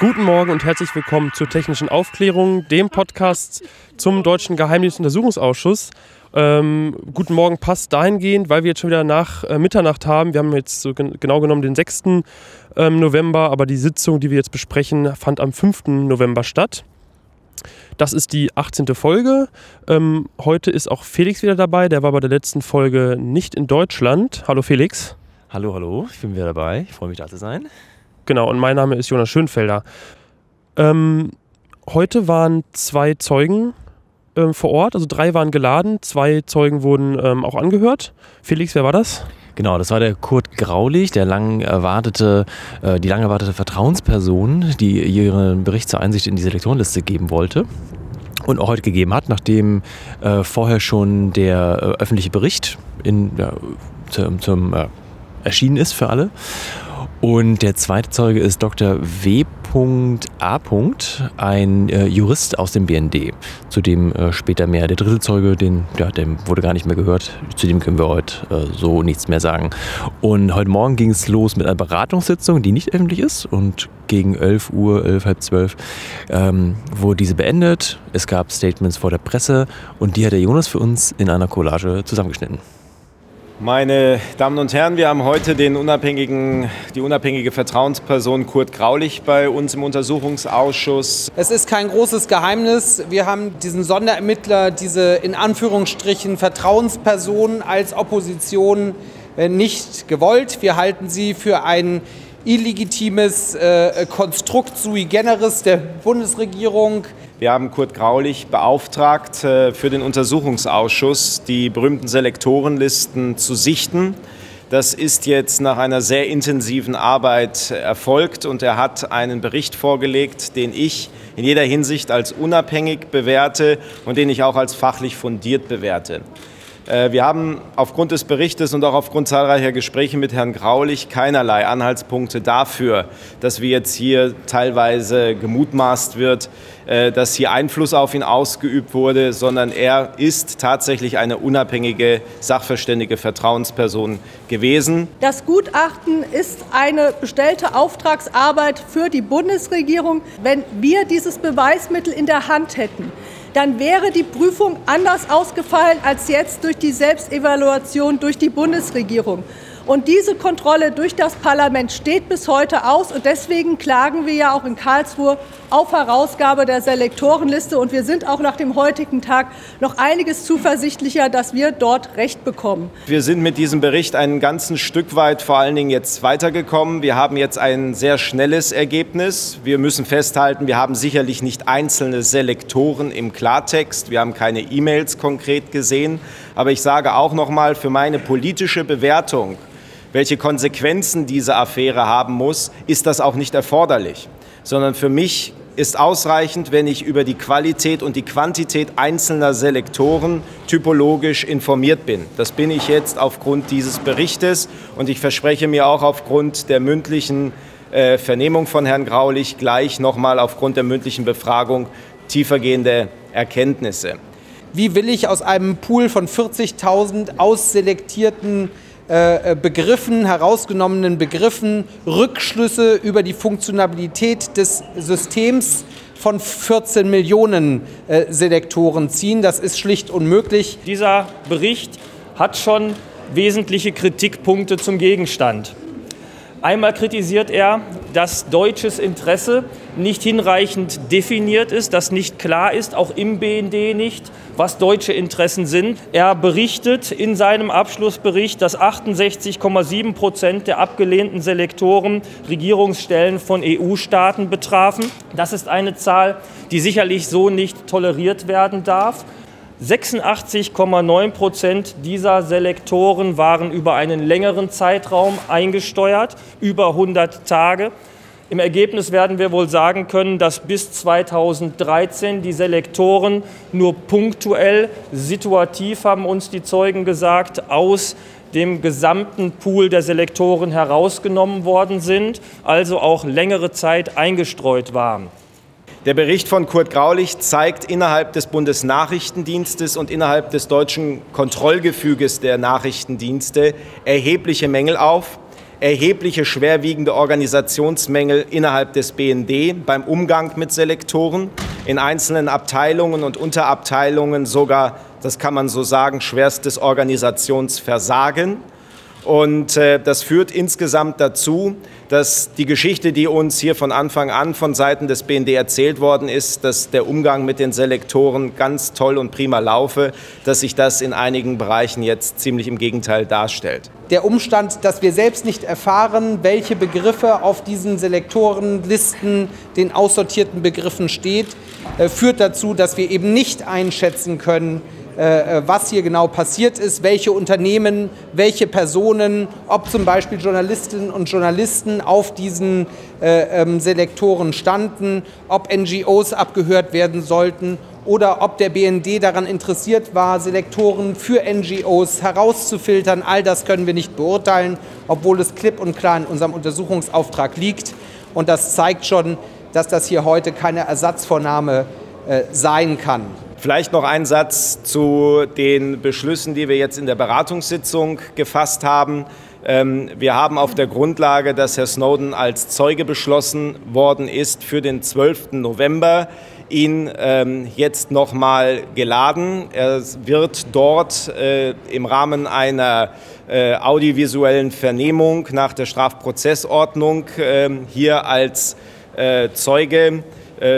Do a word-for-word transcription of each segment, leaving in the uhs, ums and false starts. Guten Morgen und herzlich willkommen zur Technischen Aufklärung, dem Podcast zum Deutschen Geheimdienstuntersuchungsausschuss. Ähm, guten Morgen passt dahingehend, weil wir jetzt schon wieder nach äh, Mitternacht haben. Wir haben jetzt so gen- genau genommen den sechsten Ähm, November, aber die Sitzung, die wir jetzt besprechen, fand am fünften November statt. Das ist die achtzehnte Folge. Ähm, heute ist auch Felix wieder dabei. Der war bei der letzten Folge nicht in Deutschland. Hallo Felix. Hallo, hallo. Ich bin wieder dabei. Ich freue mich, da zu sein. Genau, und mein Name ist Jonas Schönfelder. Ähm, heute waren zwei Zeugen vor Ort, also drei waren geladen, zwei Zeugen wurden ähm, auch angehört. Felix, wer war das? Genau, das war der Kurt Graulich, der lang erwartete, äh, die lang erwartete Vertrauensperson, die ihren Bericht zur Einsicht in die Selektorenliste geben wollte und auch heute gegeben hat, nachdem äh, vorher schon der äh, öffentliche Bericht in, ja, zum, zum, äh, erschienen ist für alle. Und der zweite Zeuge ist Doktor W. A. ein äh, Jurist aus dem B N D, zu dem äh, später mehr. Der dritte Zeuge, den, ja, dem wurde gar nicht mehr gehört, zu dem können wir heute äh, so nichts mehr sagen. Und heute Morgen ging es los mit einer Beratungssitzung, die nicht öffentlich ist, und gegen elf Uhr, elf, halb zwölf, ähm, wurde diese beendet. Es gab Statements vor der Presse und die hat der Jonas für uns in einer Collage zusammengeschnitten. Meine Damen und Herren, wir haben heute den unabhängigen, die unabhängige Vertrauensperson Kurt Graulich bei uns im Untersuchungsausschuss. Es ist kein großes Geheimnis. Wir haben diesen Sonderermittler, diese in Anführungsstrichen Vertrauensperson als Opposition nicht gewollt. Wir halten sie für ein illegitimes Konstrukt sui generis der Bundesregierung. Wir haben Kurt Graulich beauftragt, für den Untersuchungsausschuss die berühmten Selektorenlisten zu sichten. Das ist jetzt nach einer sehr intensiven Arbeit erfolgt und er hat einen Bericht vorgelegt, den ich in jeder Hinsicht als unabhängig bewerte und den ich auch als fachlich fundiert bewerte. Wir haben aufgrund des Berichtes und auch aufgrund zahlreicher Gespräche mit Herrn Graulich keinerlei Anhaltspunkte dafür, dass wir jetzt hier teilweise gemutmaßt wird, dass hier Einfluss auf ihn ausgeübt wurde, sondern er ist tatsächlich eine unabhängige, sachverständige Vertrauensperson gewesen. Das Gutachten ist eine bestellte Auftragsarbeit für die Bundesregierung. Wenn wir dieses Beweismittel in der Hand hätten, dann wäre die Prüfung anders ausgefallen als jetzt durch die Selbstevaluation durch die Bundesregierung. Und diese Kontrolle durch das Parlament steht bis heute aus. Und deswegen klagen wir ja auch in Karlsruhe auf Herausgabe der Selektorenliste. Und wir sind auch nach dem heutigen Tag noch einiges zuversichtlicher, dass wir dort Recht bekommen. Wir sind mit diesem Bericht ein ganzes Stück weit vor allen Dingen jetzt weitergekommen. Wir haben jetzt ein sehr schnelles Ergebnis. Wir müssen festhalten, wir haben sicherlich nicht einzelne Selektoren im Klartext. Wir haben keine E-Mails konkret gesehen. Aber ich sage auch noch mal, für meine politische Bewertung, welche Konsequenzen diese Affäre haben muss, ist das auch nicht erforderlich. Sondern für mich ist ausreichend, wenn ich über die Qualität und die Quantität einzelner Selektoren typologisch informiert bin. Das bin ich jetzt aufgrund dieses Berichtes und ich verspreche mir auch aufgrund der mündlichen äh, Vernehmung von Herrn Graulich gleich nochmal aufgrund der mündlichen Befragung tiefergehende Erkenntnisse. Wie will ich aus einem Pool von vierzigtausend ausselektierten Begriffen, herausgenommenen Begriffen, Rückschlüsse über die Funktionalität des Systems von vierzehn Millionen Selektoren ziehen? Das ist schlicht unmöglich. Dieser Bericht hat schon wesentliche Kritikpunkte zum Gegenstand. Einmal kritisiert er, dass deutsches Interesse nicht hinreichend definiert ist, dass nicht klar ist, auch im B N D nicht, was deutsche Interessen sind. Er berichtet in seinem Abschlussbericht, dass achtundsechzig Komma sieben Prozent der abgelehnten Selektoren Regierungsstellen von E U-Staaten betrafen. Das ist eine Zahl, die sicherlich so nicht toleriert werden darf. sechsundachtzig Komma neun Prozent dieser Selektoren waren über einen längeren Zeitraum eingesteuert, über hundert Tage. Im Ergebnis werden wir wohl sagen können, dass bis zweitausenddreizehn die Selektoren nur punktuell, situativ, haben uns die Zeugen gesagt, aus dem gesamten Pool der Selektoren herausgenommen worden sind, also auch längere Zeit eingestreut waren. Der Bericht von Kurt Graulich zeigt innerhalb des Bundesnachrichtendienstes und innerhalb des deutschen Kontrollgefüges der Nachrichtendienste erhebliche Mängel auf. erhebliche schwerwiegende Organisationsmängel innerhalb des B N D beim Umgang mit Selektoren, in einzelnen Abteilungen und Unterabteilungen sogar, das kann man so sagen, schwerstes Organisationsversagen. Und äh, das führt insgesamt dazu, dass die Geschichte, die uns hier von Anfang an von Seiten des B N D erzählt worden ist, dass der Umgang mit den Selektoren ganz toll und prima laufe, dass sich das in einigen Bereichen jetzt ziemlich im Gegenteil darstellt. Der Umstand, dass wir selbst nicht erfahren, welche Begriffe auf diesen Selektorenlisten, den aussortierten Begriffen steht, äh, führt dazu, dass wir eben nicht einschätzen können, was hier genau passiert ist, welche Unternehmen, welche Personen, ob zum Beispiel Journalistinnen und Journalisten auf diesen äh, ähm, Selektoren standen, ob N G Os abgehört werden sollten oder ob der B N D daran interessiert war, Selektoren für N G Os herauszufiltern. All das können wir nicht beurteilen, obwohl es klipp und klar in unserem Untersuchungsauftrag liegt. Und das zeigt schon, dass das hier heute keine Ersatzvornahme äh, sein kann. Vielleicht noch ein Satz zu den Beschlüssen, die wir jetzt in der Beratungssitzung gefasst haben. Wir haben auf der Grundlage, dass Herr Snowden als Zeuge beschlossen worden ist, für den zwölften November ihn jetzt nochmal geladen. Er wird dort im Rahmen einer audiovisuellen Vernehmung nach der Strafprozessordnung hier als Zeuge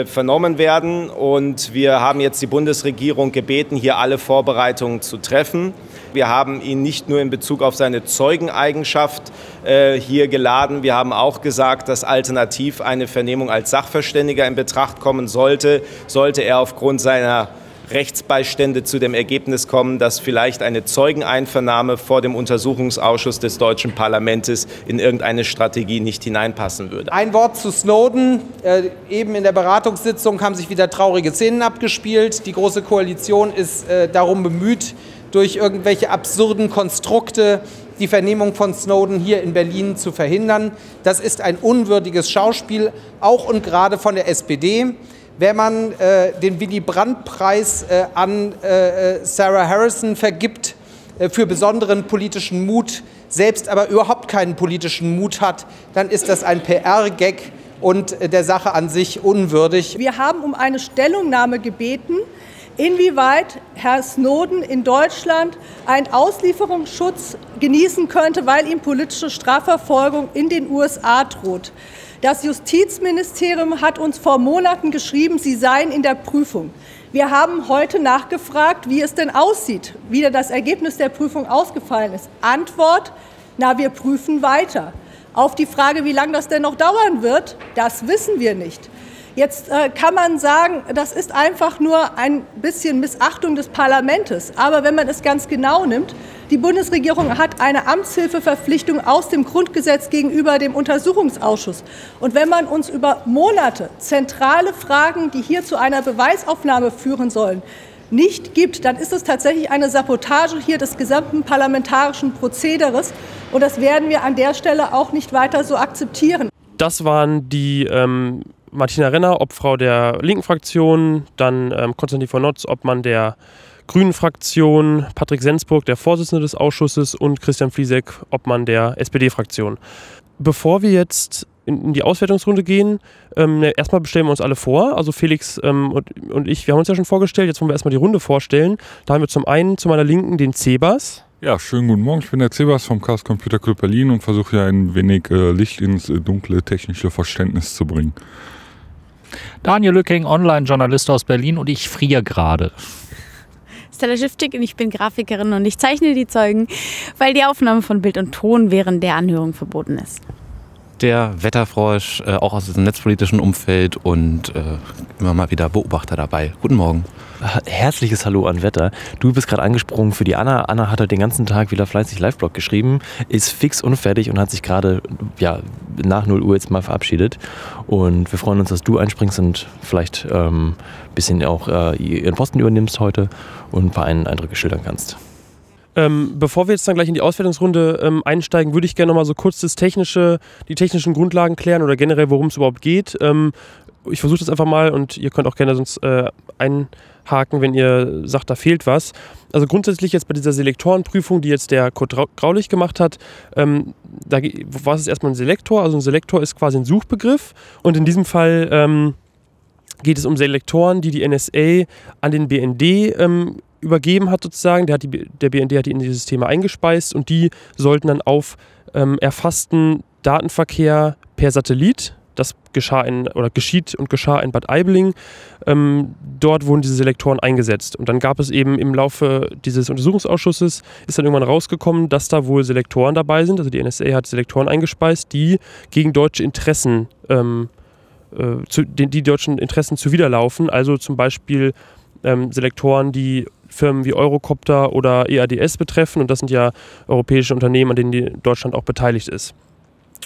vernommen werden, und wir haben jetzt die Bundesregierung gebeten, hier alle Vorbereitungen zu treffen. Wir haben ihn nicht nur in Bezug auf seine Zeugeneigenschaft äh, hier geladen, wir haben auch gesagt, dass alternativ eine Vernehmung als Sachverständiger in Betracht kommen sollte, sollte er aufgrund seiner Rechtsbeistände zu dem Ergebnis kommen, dass vielleicht eine Zeugeneinvernahme vor dem Untersuchungsausschuss des Deutschen Parlaments in irgendeine Strategie nicht hineinpassen würde. Ein Wort zu Snowden. Äh, eben in der Beratungssitzung haben sich wieder traurige Szenen abgespielt. Die Große Koalition ist äh, darum bemüht, durch irgendwelche absurden Konstrukte die Vernehmung von Snowden hier in Berlin zu verhindern. Das ist ein unwürdiges Schauspiel, auch und gerade von der S P D. Wenn man äh, den Willy-Brandt-Preis äh, an äh, Sarah Harrison vergibt äh, für besonderen politischen Mut, selbst aber überhaupt keinen politischen Mut hat, dann ist das ein P R-Gag und äh, der Sache an sich unwürdig. Wir haben um eine Stellungnahme gebeten, inwieweit Herr Snowden in Deutschland einen Auslieferungsschutz genießen könnte, weil ihm politische Strafverfolgung in den U S A droht. Das Justizministerium hat uns vor Monaten geschrieben, sie seien in der Prüfung. Wir haben heute nachgefragt, wie es denn aussieht, wie das Ergebnis der Prüfung ausgefallen ist. Antwort: Na, wir prüfen weiter. Auf die Frage, wie lange das denn noch dauern wird, das wissen wir nicht. Jetzt äh, kann man sagen, das ist einfach nur ein bisschen Missachtung des Parlaments. Aber wenn man es ganz genau nimmt, die Bundesregierung hat eine Amtshilfeverpflichtung aus dem Grundgesetz gegenüber dem Untersuchungsausschuss. Und wenn man uns über Monate zentrale Fragen, die hier zu einer Beweisaufnahme führen sollen, nicht gibt, dann ist es tatsächlich eine Sabotage hier des gesamten parlamentarischen Prozederes. Und das werden wir an der Stelle auch nicht weiter so akzeptieren. Das waren die... Ähm Martina Renner, Obfrau der linken Fraktion, dann ähm, Konstantin von Notz, Obmann der grünen Fraktion, Patrick Sensburg, der Vorsitzende des Ausschusses, und Christian Flisek, Obmann der S P D-Fraktion. Bevor wir jetzt in die Auswertungsrunde gehen, ähm, erstmal bestellen wir uns alle vor. Also Felix ähm, und, und ich, wir haben uns ja schon vorgestellt, jetzt wollen wir erstmal die Runde vorstellen. Da haben wir zum einen zu meiner Linken den Zebas. Ja, schönen guten Morgen. Ich bin der Zebas vom Chaos Computer Club Berlin und versuche ja ein wenig äh, Licht ins äh, dunkle technische Verständnis zu bringen. Daniel Lücking, Online-Journalist aus Berlin, und ich friere gerade. Stella Schiftik, und ich bin Grafikerin und ich zeichne die Zeugen, weil die Aufnahme von Bild und Ton während der Anhörung verboten ist. Der Wetterfrosch, äh, auch aus dem netzpolitischen Umfeld und äh, immer mal wieder Beobachter dabei. Guten Morgen. Herzliches Hallo an Wetter. Du bist gerade angesprungen für die Anna. Anna hat heute den ganzen Tag wieder fleißig Live-Blog geschrieben, ist fix und fertig und hat sich gerade ja, nach null Uhr jetzt mal verabschiedet. Und wir freuen uns, dass du einspringst und vielleicht ein ähm, bisschen auch äh, ihren Posten übernimmst heute und ein paar Eindrücke schildern kannst. Ähm, bevor wir jetzt dann gleich in die Auswertungsrunde ähm, einsteigen, würde ich gerne noch mal so kurz das technische, die technischen Grundlagen klären oder generell, worum es überhaupt geht. Ähm, ich versuche das einfach mal und ihr könnt auch gerne sonst äh, einhaken, wenn ihr sagt, da fehlt was. Also grundsätzlich jetzt bei dieser Selektorenprüfung, die jetzt der Kurt Graulich gemacht hat, ähm, da war es erstmal ein Selektor. Also ein Selektor ist quasi ein Suchbegriff und in diesem Fall ähm, geht es um Selektoren, die die N S A an den B N D ähm, übergeben hat sozusagen. Der, hat die, der B N D hat die in die Systeme eingespeist und die sollten dann auf ähm, erfassten Datenverkehr per Satellit, das geschah in, oder geschieht und geschah in Bad Aibling, ähm, dort wurden diese Selektoren eingesetzt. Und dann gab es eben im Laufe dieses Untersuchungsausschusses, ist dann irgendwann rausgekommen, dass da wohl Selektoren dabei sind. Also die N S A hat Selektoren eingespeist, die gegen deutsche Interessen, ähm, äh, zu, die, die deutschen Interessen zuwiderlaufen. Also zum Beispiel ähm, Selektoren, die Firmen wie Eurocopter oder E A D S betreffen. Und das sind ja europäische Unternehmen, an denen die Deutschland auch beteiligt ist.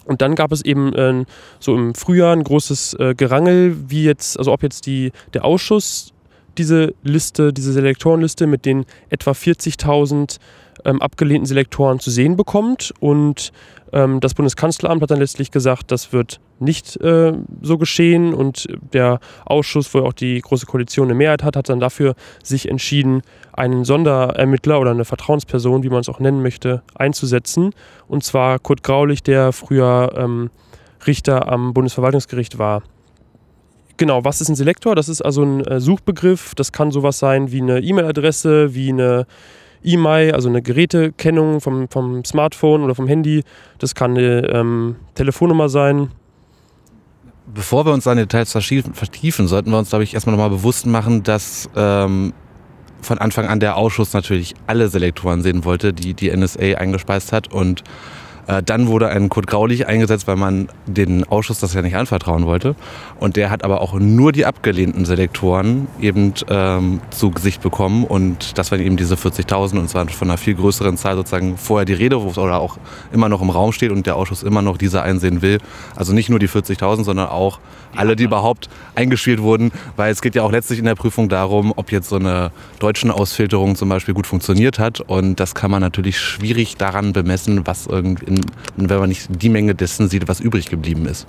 Und dann gab es eben äh, so im Frühjahr ein großes äh, Gerangel, wie jetzt, also ob jetzt die, der Ausschuss diese Liste, diese Selektorenliste mit den etwa vierzigtausend ähm, abgelehnten Selektoren zu sehen bekommt. Und ähm, das Bundeskanzleramt hat dann letztlich gesagt, das wird nicht äh, so geschehen. Und der Ausschuss, wo auch die Große Koalition eine Mehrheit hat, hat dann dafür sich entschieden, einen Sonderermittler oder eine Vertrauensperson, wie man es auch nennen möchte, einzusetzen. Und zwar Kurt Graulich, der früher ähm, Richter am Bundesverwaltungsgericht war. Genau, was ist ein Selektor? Das ist also ein äh, Suchbegriff. Das kann sowas sein wie eine E-Mail-Adresse, wie eine E M I, also eine Gerätekennung vom, vom Smartphone oder vom Handy. Das kann eine ähm, Telefonnummer sein. Bevor wir uns an Details vertiefen, sollten wir uns, glaube ich, erstmal nochmal bewusst machen, dass ähm, von Anfang an der Ausschuss natürlich alle Selektoren sehen wollte, die die N S A eingespeist hat. Und dann wurde ein Kurt Graulich eingesetzt, weil man den Ausschuss das ja nicht anvertrauen wollte. Und der hat aber auch nur die abgelehnten Selektoren eben ähm, zu Gesicht bekommen. Und das waren eben diese vierzigtausend, und zwar von einer viel größeren Zahl sozusagen vorher die Rede, wo es oder auch immer noch im Raum steht und der Ausschuss immer noch diese einsehen will. Also nicht nur die vierzigtausend, sondern auch alle, die überhaupt eingespielt wurden. Weil es geht ja auch letztlich in der Prüfung darum, ob jetzt so eine deutsche Ausfilterung zum Beispiel gut funktioniert hat. Und das kann man natürlich schwierig daran bemessen, was irgendwie wenn man nicht die Menge dessen sieht, was übrig geblieben ist.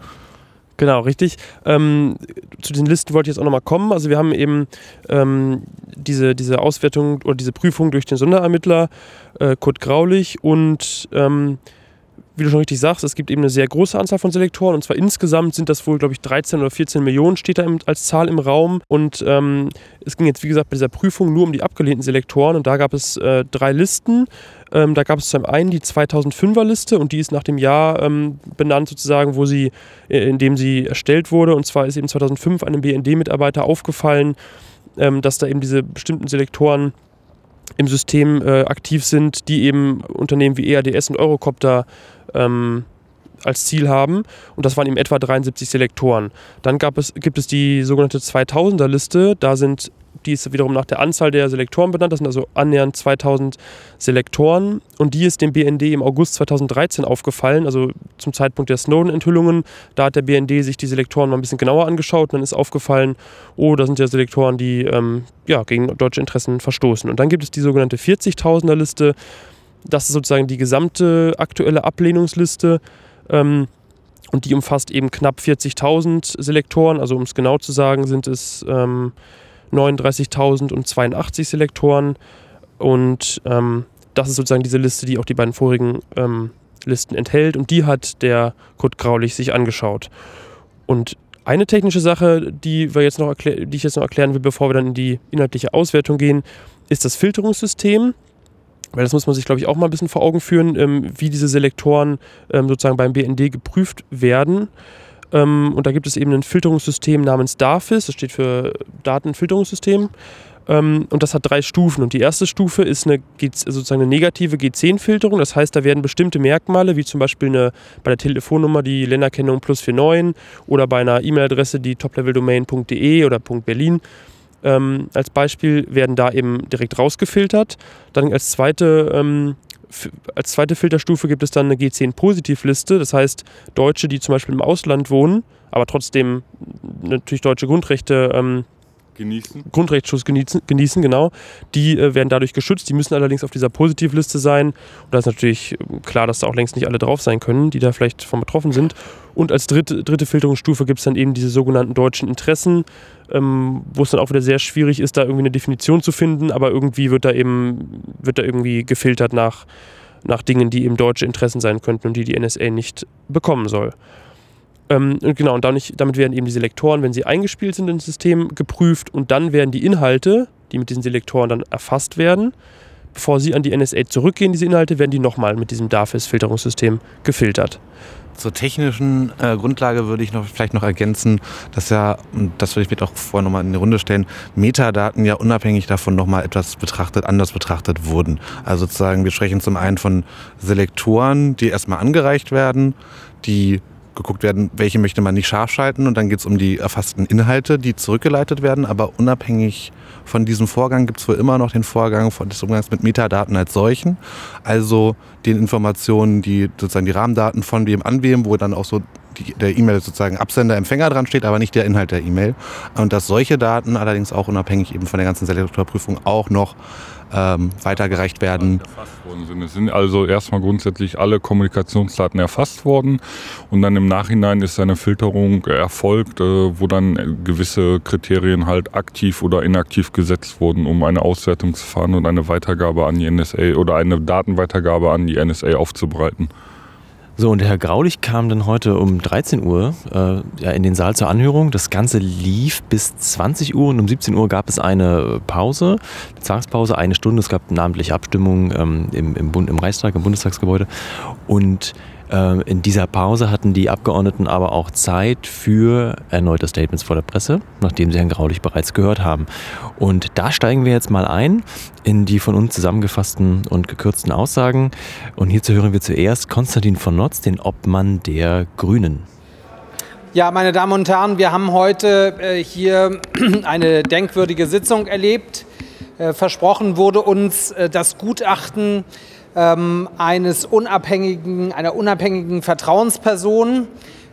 Genau, richtig. Ähm, zu diesen Listen wollte ich jetzt auch nochmal kommen. Also wir haben eben ähm, diese, diese Auswertung oder diese Prüfung durch den Sonderermittler äh, Kurt Graulich und ähm, wie du schon richtig sagst, es gibt eben eine sehr große Anzahl von Selektoren und zwar insgesamt sind das wohl, glaube ich, dreizehn oder vierzehn Millionen steht da als Zahl im Raum und ähm, es ging jetzt, wie gesagt, bei dieser Prüfung nur um die abgelehnten Selektoren und da gab es äh, drei Listen. Ähm, da gab es zum einen die zweitausendfünfer-Liste und die ist nach dem Jahr ähm, benannt sozusagen, wo sie, äh, in dem sie erstellt wurde und zwar ist eben zweitausendfünf einem B N D-Mitarbeiter aufgefallen, ähm, dass da eben diese bestimmten Selektoren im System äh, aktiv sind, die eben Unternehmen wie E A D S und Eurocopter ähm, als Ziel haben. Und das waren eben etwa dreiundsiebzig Selektoren. Dann gab es, gibt es die sogenannte zweitausender-Liste. Da sind, die ist wiederum nach der Anzahl der Selektoren benannt. Das sind also annähernd zweitausend Selektoren. Und die ist dem B N D im August zweitausenddreizehn aufgefallen, also zum Zeitpunkt der Snowden-Enthüllungen. Da hat der B N D sich die Selektoren mal ein bisschen genauer angeschaut. Und dann ist aufgefallen, oh, da sind ja Selektoren, die ähm, ja, gegen deutsche Interessen verstoßen. Und dann gibt es die sogenannte vierzigtausender-Liste. Das ist sozusagen die gesamte aktuelle Ablehnungsliste ähm, und die umfasst eben knapp vierzigtausend Selektoren. Also um es genau zu sagen, sind es ähm, neununddreißigtausendzweiundachtzig Selektoren und ähm, das ist sozusagen diese Liste, die auch die beiden vorigen ähm, Listen enthält und die hat der Kurt Graulich sich angeschaut. Und eine technische Sache, die, wir jetzt noch erklär- die ich jetzt noch erklären will, bevor wir dann in die inhaltliche Auswertung gehen, ist das Filterungssystem. Weil das muss man sich, glaube ich, auch mal ein bisschen vor Augen führen, ähm, wie diese Selektoren ähm, sozusagen beim B N D geprüft werden. Ähm, und da gibt es eben ein Filterungssystem namens DAFIS, das steht für Datenfilterungssystem. Ähm, und das hat drei Stufen. Und die erste Stufe ist eine, sozusagen eine negative G zehn-Filterung. Das heißt, da werden bestimmte Merkmale, wie zum Beispiel eine, bei der Telefonnummer die Länderkennung plus neun oder bei einer E-Mail-Adresse die topleveldomain punkt de oder .berlin, Ähm, als Beispiel werden da eben direkt rausgefiltert. Dann als zweite, ähm, f- als zweite Filterstufe gibt es dann eine G zehn-Positivliste. Das heißt, Deutsche, die zum Beispiel im Ausland wohnen, aber trotzdem natürlich deutsche Grundrechte ähm, genießen. Grundrechtsschutz genießen, genießen, genau. Die äh, werden dadurch geschützt. Die müssen allerdings auf dieser Positivliste sein. Und da ist natürlich klar, dass da auch längst nicht alle drauf sein können, die da vielleicht von betroffen sind. Und als dritte, dritte Filterungsstufe gibt es dann eben diese sogenannten deutschen Interessen, ähm, wo es dann auch wieder sehr schwierig ist, da irgendwie eine Definition zu finden. Aber irgendwie wird da eben wird da irgendwie gefiltert nach, nach Dingen, die eben deutsche Interessen sein könnten und die die N S A nicht bekommen soll. Ähm, genau, und damit werden eben die Selektoren, wenn sie eingespielt sind ins System, geprüft und dann werden die Inhalte, die mit diesen Selektoren dann erfasst werden, bevor sie an die N S A zurückgehen, diese Inhalte, werden die nochmal mit diesem DAFIS-Filterungssystem gefiltert. Zur technischen äh, Grundlage würde ich noch vielleicht noch ergänzen, dass ja, und das würde ich mir auch vorher nochmal in die Runde stellen, Metadaten ja unabhängig davon nochmal etwas betrachtet, anders betrachtet wurden. Also sozusagen, wir sprechen zum einen von Selektoren, die erstmal angereicht werden, die geguckt werden, welche möchte man nicht scharf schalten, und dann geht es um die erfassten Inhalte, die zurückgeleitet werden, aber unabhängig von diesem Vorgang gibt es wohl immer noch den Vorgang des Umgangs mit Metadaten als solchen, also den Informationen, die sozusagen die Rahmendaten von wem an wem, wo dann auch so die, der E-Mail sozusagen Absender, Empfänger dran steht, aber nicht der Inhalt der E-Mail, und dass solche Daten allerdings auch unabhängig eben von der ganzen Selektorprüfung auch noch Ähm, weitergereicht werden. Sind. Es sind also erstmal grundsätzlich alle Kommunikationsdaten erfasst worden und dann im Nachhinein ist eine Filterung erfolgt, äh, wo dann gewisse Kriterien halt aktiv oder inaktiv gesetzt wurden, um eine Auswertung zu fahren und eine Weitergabe an die N S A oder eine Datenweitergabe an die N S A aufzubereiten. So, und der Herr Graulich kam dann heute um dreizehn Uhr äh, ja, in den Saal zur Anhörung. Das Ganze lief bis zwanzig Uhr und um siebzehn Uhr gab es eine Pause, eine Tagespause, eine Stunde. Es gab namentliche Abstimmungen ähm, im, im, Bund, im Reichstag, im Bundestagsgebäude. Und äh, in dieser Pause hatten die Abgeordneten aber auch Zeit für erneute Statements vor der Presse, nachdem sie Herrn Graulich bereits gehört haben. Und da steigen wir jetzt mal ein in die von uns zusammengefassten und gekürzten Aussagen. Und hierzu hören wir zuerst Konstantin von Notz, den Obmann der Grünen. Ja, meine Damen und Herren, wir haben heute äh, hier eine denkwürdige Sitzung erlebt. Äh, versprochen wurde uns äh, das Gutachten äh, eines unabhängigen, einer unabhängigen Vertrauensperson.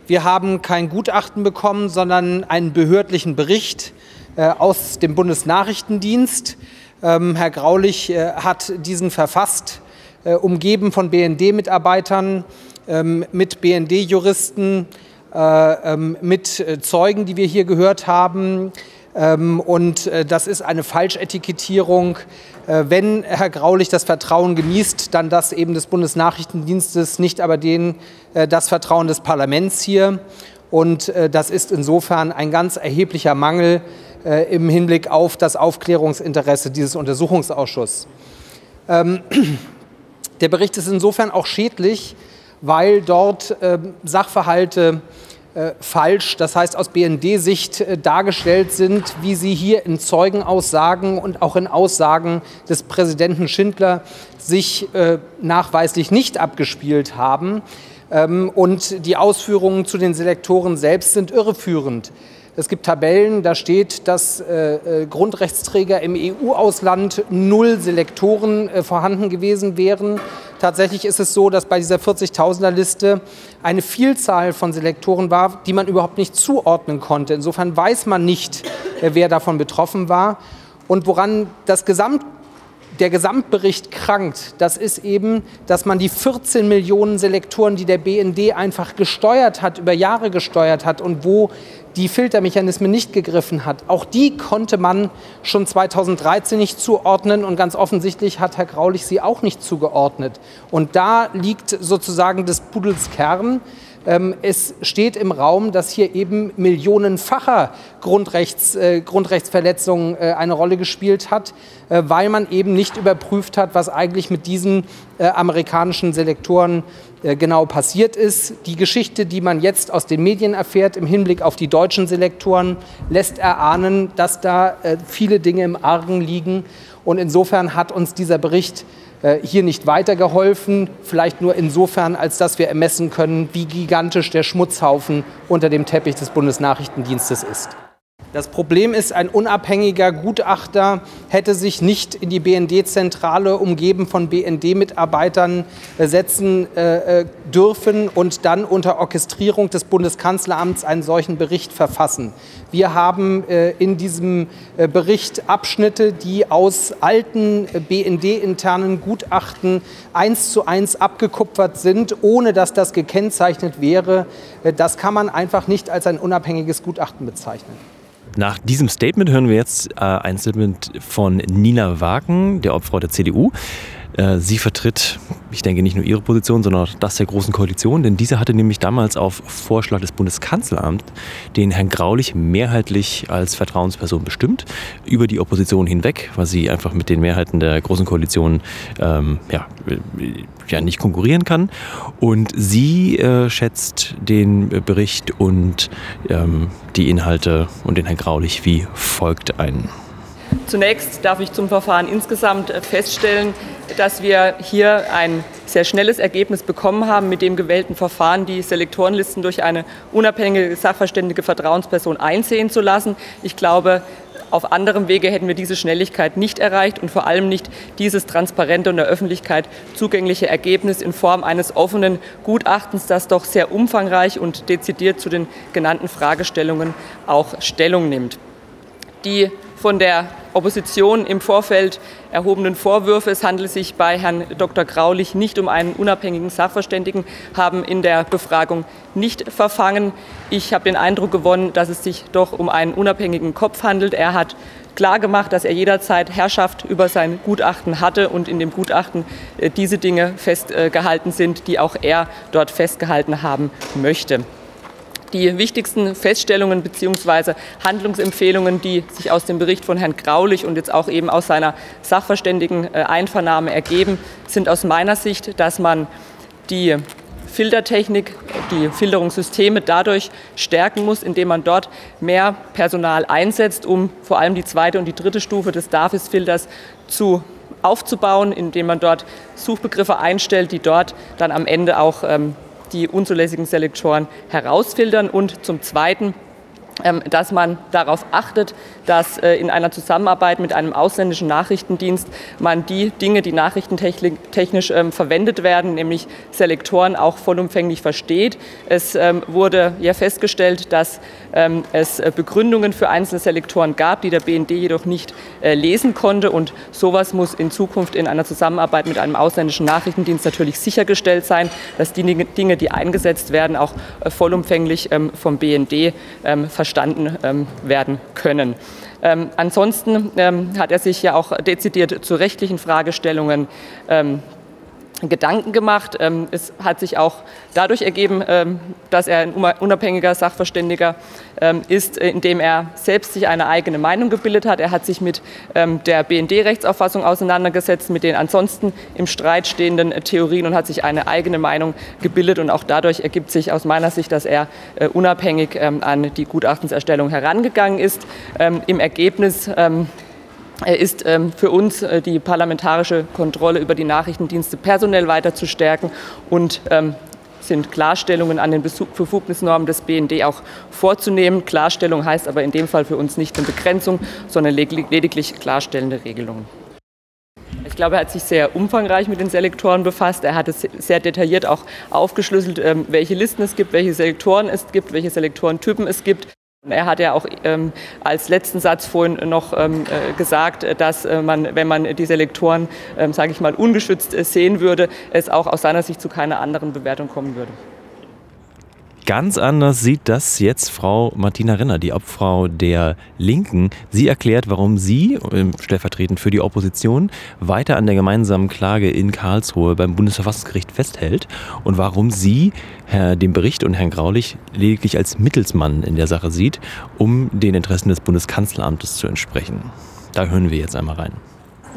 Wir haben kein Gutachten bekommen, sondern einen behördlichen Bericht äh, aus dem Bundesnachrichtendienst. Ähm, Herr Graulich äh, hat diesen verfasst, äh, umgeben von B N D-Mitarbeitern, ähm, mit B N D-Juristen, äh, ähm, mit äh, Zeugen, die wir hier gehört haben. Ähm, und äh, das ist eine Falschetikettierung. Äh, wenn Herr Graulich das Vertrauen genießt, dann das eben des Bundesnachrichtendienstes, nicht aber den, äh, das Vertrauen des Parlaments hier. Und äh, das ist insofern ein ganz erheblicher Mangel äh, im Hinblick auf das Aufklärungsinteresse dieses Untersuchungsausschusses. Ähm, der Bericht ist insofern auch schädlich, weil dort äh, Sachverhalte äh, falsch, das heißt aus B N D-Sicht äh, dargestellt sind, wie sie hier in Zeugenaussagen und auch in Aussagen des Präsidenten Schindler sich äh, nachweislich nicht abgespielt haben. Und die Ausführungen zu den Selektoren selbst sind irreführend. Es gibt Tabellen, da steht, dass äh, Grundrechtsträger im E U-Ausland null Selektoren äh, vorhanden gewesen wären. Tatsächlich ist es so, dass bei dieser vierzigtausender-Liste eine Vielzahl von Selektoren war, die man überhaupt nicht zuordnen konnte. Insofern weiß man nicht, äh, wer davon betroffen war. Und woran das Gesamt Der Gesamtbericht krankt, das ist eben, dass man die vierzehn Millionen Selektoren, die der B N D einfach gesteuert hat, über Jahre gesteuert hat und wo die Filtermechanismen nicht gegriffen hat, auch die konnte man schon zweitausenddreizehn nicht zuordnen und ganz offensichtlich hat Herr Graulich sie auch nicht zugeordnet. Und da liegt sozusagen des Pudels Kern. Es steht im Raum, dass hier eben millionenfacher Grundrechts, äh, Grundrechtsverletzungen äh, eine Rolle gespielt hat, äh, weil man eben nicht überprüft hat, was eigentlich mit diesen äh, amerikanischen Selektoren äh, genau passiert ist. Die Geschichte, die man jetzt aus den Medien erfährt im Hinblick auf die deutschen Selektoren, lässt erahnen, dass da äh, viele Dinge im Argen liegen. Und insofern hat uns dieser Bericht hier nicht weitergeholfen, vielleicht nur insofern, als dass wir ermessen können, wie gigantisch der Schmutzhaufen unter dem Teppich des Bundesnachrichtendienstes ist. Das Problem ist, ein unabhängiger Gutachter hätte sich nicht in die B N D-Zentrale umgeben von B N D-Mitarbeitern setzen äh, dürfen und dann unter Orchestrierung des Bundeskanzleramts einen solchen Bericht verfassen. Wir haben äh, in diesem äh, Bericht Abschnitte, die aus alten äh, B N D-internen Gutachten eins zu eins abgekupfert sind, ohne dass das gekennzeichnet wäre. Das kann man einfach nicht als ein unabhängiges Gutachten bezeichnen. Nach diesem Statement hören wir jetzt äh, ein Statement von Nina Wagen, der Obfrau der C D U. Äh, sie vertritt, ich denke, nicht nur ihre Position, sondern auch das der Großen Koalition. Denn diese hatte nämlich damals auf Vorschlag des Bundeskanzleramts den Herrn Graulich mehrheitlich als Vertrauensperson bestimmt, über die Opposition hinweg, weil sie einfach mit den Mehrheiten der Großen Koalition ähm, ja, ja, nicht konkurrieren kann. Und sie äh, schätzt den Bericht und ähm, die Inhalte und den Herrn Graulich wie folgt ein. Zunächst darf ich zum Verfahren insgesamt feststellen, dass wir hier ein sehr schnelles Ergebnis bekommen haben, mit dem gewählten Verfahren die Selektorenlisten durch eine unabhängige sachverständige Vertrauensperson einsehen zu lassen. Ich glaube, auf anderem Wege hätten wir diese Schnelligkeit nicht erreicht und vor allem nicht dieses transparente und der Öffentlichkeit zugängliche Ergebnis in Form eines offenen Gutachtens, das doch sehr umfangreich und dezidiert zu den genannten Fragestellungen auch Stellung nimmt. Die von der Opposition im Vorfeld erhobenen Vorwürfe, es handelt sich bei Herrn Doktor Graulich nicht um einen unabhängigen Sachverständigen, haben in der Befragung nicht verfangen. Ich habe den Eindruck gewonnen, dass es sich doch um einen unabhängigen Kopf handelt. Er hat klar gemacht, dass er jederzeit Herrschaft über sein Gutachten hatte und in dem Gutachten diese Dinge festgehalten sind, die auch er dort festgehalten haben möchte. Die wichtigsten Feststellungen bzw. Handlungsempfehlungen, die sich aus dem Bericht von Herrn Graulich und jetzt auch eben aus seiner sachverständigen Einvernahme ergeben, sind aus meiner Sicht, dass man die Filtertechnik, die Filterungssysteme dadurch stärken muss, indem man dort mehr Personal einsetzt, um vor allem die zweite und die dritte Stufe des DAFIS-Filters zu aufzubauen, indem man dort Suchbegriffe einstellt, die dort dann am Ende auch ähm, die unzulässigen Selektoren herausfiltern. Und zum Zweiten, dass man darauf achtet, dass in einer Zusammenarbeit mit einem ausländischen Nachrichtendienst man die Dinge, die nachrichtentechnisch verwendet werden, nämlich Selektoren, auch vollumfänglich versteht. Es wurde ja festgestellt, dass es Begründungen für einzelne Selektoren gab, die der B N D jedoch nicht lesen konnte. Und sowas muss in Zukunft in einer Zusammenarbeit mit einem ausländischen Nachrichtendienst natürlich sichergestellt sein, dass die Dinge, die eingesetzt werden, auch vollumfänglich vom B N D verstehen verstanden ähm, werden können. Ähm, ansonsten ähm, hat er sich ja auch dezidiert zu rechtlichen Fragestellungen ähm, Gedanken gemacht. Ähm, es hat sich auch dadurch ergeben, ähm, dass er ein unabhängiger Sachverständiger ähm, ist, indem er selbst sich eine eigene Meinung gebildet hat. Er hat sich mit ähm, der B N D-Rechtsauffassung auseinandergesetzt, mit den ansonsten im Streit stehenden äh, Theorien und hat sich eine eigene Meinung gebildet. Und auch dadurch ergibt sich aus meiner Sicht, dass er äh, unabhängig ähm, an die Gutachtenserstellung herangegangen ist. Ähm, Im Ergebnis ähm, ist ähm, für uns äh, die parlamentarische Kontrolle über die Nachrichtendienste personell weiter zu stärken und ähm, sind Klarstellungen an den Befugnisnormen des B N D auch vorzunehmen. Klarstellung heißt aber in dem Fall für uns nicht eine Begrenzung, sondern led- lediglich klarstellende Regelungen. Ich glaube, er hat sich sehr umfangreich mit den Selektoren befasst. Er hat es sehr detailliert auch aufgeschlüsselt, ähm, welche Listen es gibt, welche Selektoren es gibt, welche Selektorentypen es gibt. Er hat ja auch ähm, als letzten Satz vorhin noch ähm, äh, gesagt, dass äh, man, wenn man die Selektoren, ähm, sage ich mal, ungeschützt äh, sehen würde, es auch aus seiner Sicht zu keiner anderen Bewertung kommen würde. Ganz anders sieht das jetzt Frau Martina Renner, die Obfrau der Linken. Sie erklärt, warum sie, stellvertretend für die Opposition, weiter an der gemeinsamen Klage in Karlsruhe beim Bundesverwaltungsgericht festhält und warum sie äh, den Bericht und Herrn Graulich lediglich als Mittelsmann in der Sache sieht, um den Interessen des Bundeskanzleramtes zu entsprechen. Da hören wir jetzt einmal rein.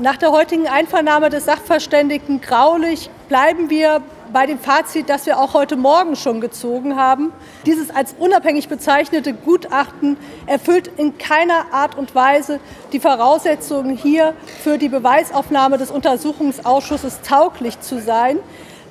Nach der heutigen Einvernahme des Sachverständigen Graulich bleiben wir bei dem Fazit, das wir auch heute Morgen schon gezogen haben. Dieses als unabhängig bezeichnete Gutachten erfüllt in keiner Art und Weise die Voraussetzungen hier für die Beweisaufnahme des Untersuchungsausschusses tauglich zu sein.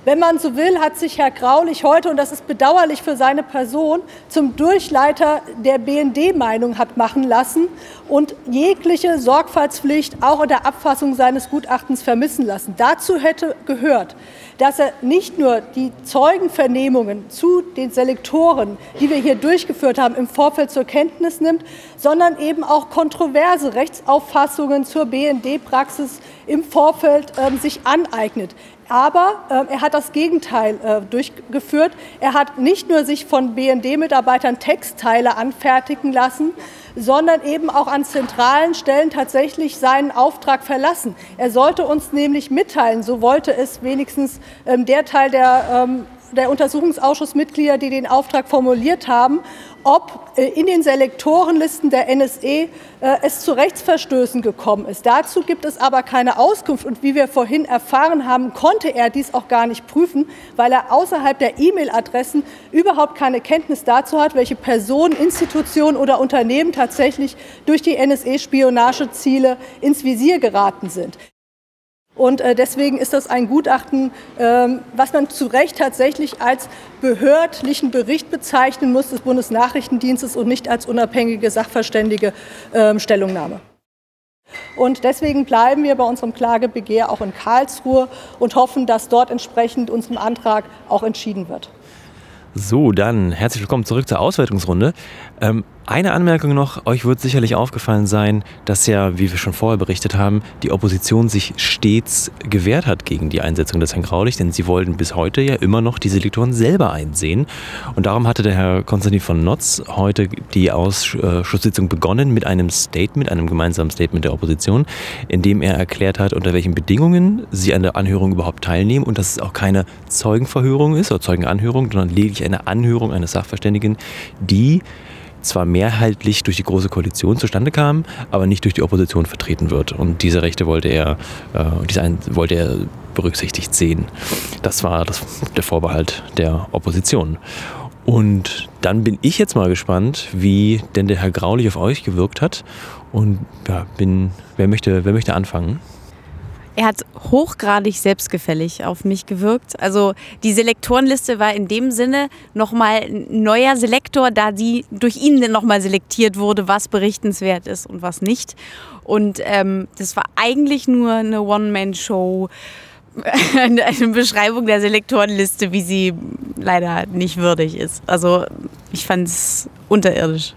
Wenn man so will, hat sich Herr Graulich heute, und das ist bedauerlich für seine Person, zum Durchleiter der B N D-Meinung hat machen lassen und jegliche Sorgfaltspflicht auch in der Abfassung seines Gutachtens vermissen lassen. Dazu hätte gehört, dass er nicht nur die Zeugenvernehmungen zu den Selektoren, die wir hier durchgeführt haben, im Vorfeld zur Kenntnis nimmt, sondern eben auch kontroverse Rechtsauffassungen zur B N D-Praxis im Vorfeld äh, sich aneignet. Aber äh, er hat das Gegenteil äh, durchgeführt. Er hat nicht nur sich von B N D-Mitarbeitern Textteile anfertigen lassen, sondern eben auch an zentralen Stellen tatsächlich seinen Auftrag verlassen. Er sollte uns nämlich mitteilen, so wollte es wenigstens ähm, der Teil der, ähm, der Untersuchungsausschussmitglieder, die den Auftrag formuliert haben, ob äh, in den Selektorenlisten der N S A äh, es zu Rechtsverstößen gekommen ist. Dazu gibt es aber keine Auskunft. Und wie wir vorhin erfahren haben, konnte er dies auch gar nicht prüfen, weil er außerhalb der E-Mail-Adressen überhaupt keine Kenntnis dazu hat, welche Personen, Institutionen oder Unternehmen tatsächlich durch die N S A-Spionageziele ins Visier geraten sind. Und deswegen ist das ein Gutachten, was man zu Recht tatsächlich als behördlichen Bericht bezeichnen muss des Bundesnachrichtendienstes und nicht als unabhängige sachverständige Stellungnahme. Und deswegen bleiben wir bei unserem Klagebegehr auch in Karlsruhe und hoffen, dass dort entsprechend unserem Antrag auch entschieden wird. So, dann herzlich willkommen zurück zur Auswertungsrunde. Ähm, eine Anmerkung noch, euch wird sicherlich aufgefallen sein, dass ja, wie wir schon vorher berichtet haben, die Opposition sich stets gewehrt hat gegen die Einsetzung des Herrn Graulich, denn sie wollten bis heute ja immer noch die Selektoren selber einsehen. Und darum hatte der Herr Konstantin von Notz heute die Ausschusssitzung begonnen mit einem Statement, einem gemeinsamen Statement der Opposition, in dem er erklärt hat, unter welchen Bedingungen sie an der Anhörung überhaupt teilnehmen und dass es auch keine Zeugenverhörung ist oder Zeugenanhörung, sondern lediglich eine Anhörung eines Sachverständigen, die zwar mehrheitlich durch die Große Koalition zustande kam, aber nicht durch die Opposition vertreten wird. Und diese Rechte wollte er, äh, diese ein, wollte er berücksichtigt sehen. Das war das, der Vorbehalt der Opposition. Und dann bin ich jetzt mal gespannt, wie denn der Herr Graulich auf euch gewirkt hat. Und ja, bin, wer möchte, wer möchte anfangen? Er hat hochgradig selbstgefällig auf mich gewirkt. Also die Selektorenliste war in dem Sinne nochmal ein neuer Selektor, da die durch ihn dann nochmal selektiert wurde, was berichtenswert ist und was nicht. Und ähm, das war eigentlich nur eine One-Man-Show, eine Beschreibung der Selektorenliste, wie sie leider nicht würdig ist. Also ich fand es unterirdisch.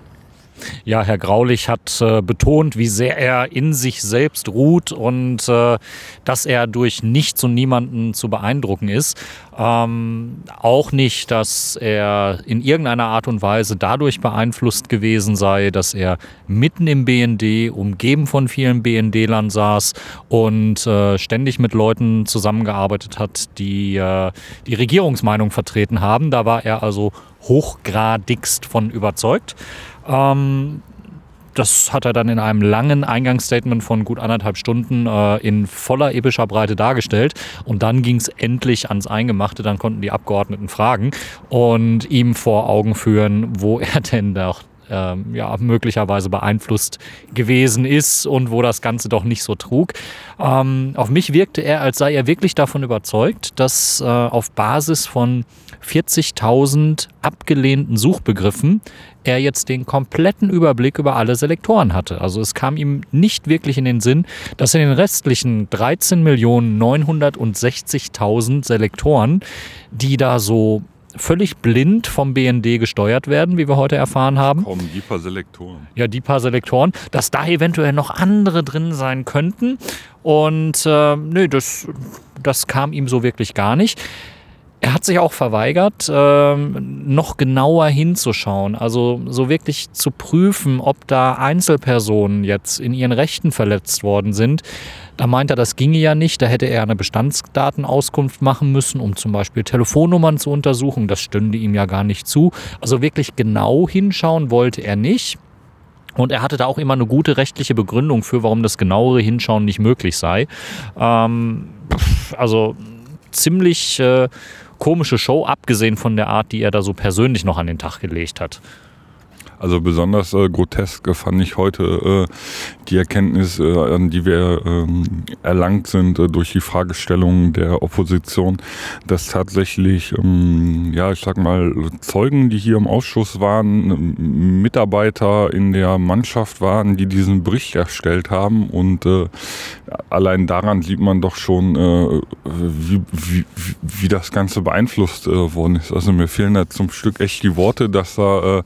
Ja, Herr Graulich hat äh, betont, wie sehr er in sich selbst ruht und äh, dass er durch nichts und niemanden zu beeindrucken ist. Ähm, auch nicht, dass er in irgendeiner Art und Weise dadurch beeinflusst gewesen sei, dass er mitten im B N D, umgeben von vielen B N D-Lern saß und äh, ständig mit Leuten zusammengearbeitet hat, die äh, die Regierungsmeinung vertreten haben. Da war er also hochgradigst von überzeugt. Ähm, das hat er dann in einem langen Eingangsstatement von gut anderthalb Stunden äh, in voller epischer Breite dargestellt. Und dann ging es endlich ans Eingemachte. Dann konnten die Abgeordneten fragen und ihm vor Augen führen, wo er denn doch ähm, ja, möglicherweise beeinflusst gewesen ist und wo das Ganze doch nicht so trug. Ähm, auf mich wirkte er, als sei er wirklich davon überzeugt, dass äh, auf Basis von vierzigtausend abgelehnten Suchbegriffen er jetzt den kompletten Überblick über alle Selektoren hatte. Also es kam ihm nicht wirklich in den Sinn, dass in den restlichen dreizehn Millionen neunhundertsechzigtausend Selektoren, die da so völlig blind vom B N D gesteuert werden, wie wir heute erfahren haben. Kommen die paar Selektoren. Ja, die paar Selektoren, dass da eventuell noch andere drin sein könnten. Und äh, nee, das, das kam ihm so wirklich gar nicht. Er hat sich auch verweigert, noch genauer hinzuschauen, also so wirklich zu prüfen, ob da Einzelpersonen jetzt in ihren Rechten verletzt worden sind. Da meint er, das ginge ja nicht, da hätte er eine Bestandsdatenauskunft machen müssen, um zum Beispiel Telefonnummern zu untersuchen, das stünde ihm ja gar nicht zu. Also wirklich genau hinschauen wollte er nicht. Und er hatte da auch immer eine gute rechtliche Begründung für, warum das genauere Hinschauen nicht möglich sei. Ähm, also ziemlich äh, komische Show, abgesehen von der Art, die er da so persönlich noch an den Tag gelegt hat. Also besonders äh, grotesk fand ich heute äh, die Erkenntnis, äh, an die wir äh, erlangt sind äh, durch die Fragestellung der Opposition, dass tatsächlich, ähm, ja, ich sag mal, Zeugen, die hier im Ausschuss waren, Mitarbeiter in der Mannschaft waren, die diesen Bericht erstellt haben. Und äh, allein daran sieht man doch schon, äh, wie, wie, wie das Ganze beeinflusst äh, worden ist. Also mir fehlen da zum Stück echt die Worte, dass da äh,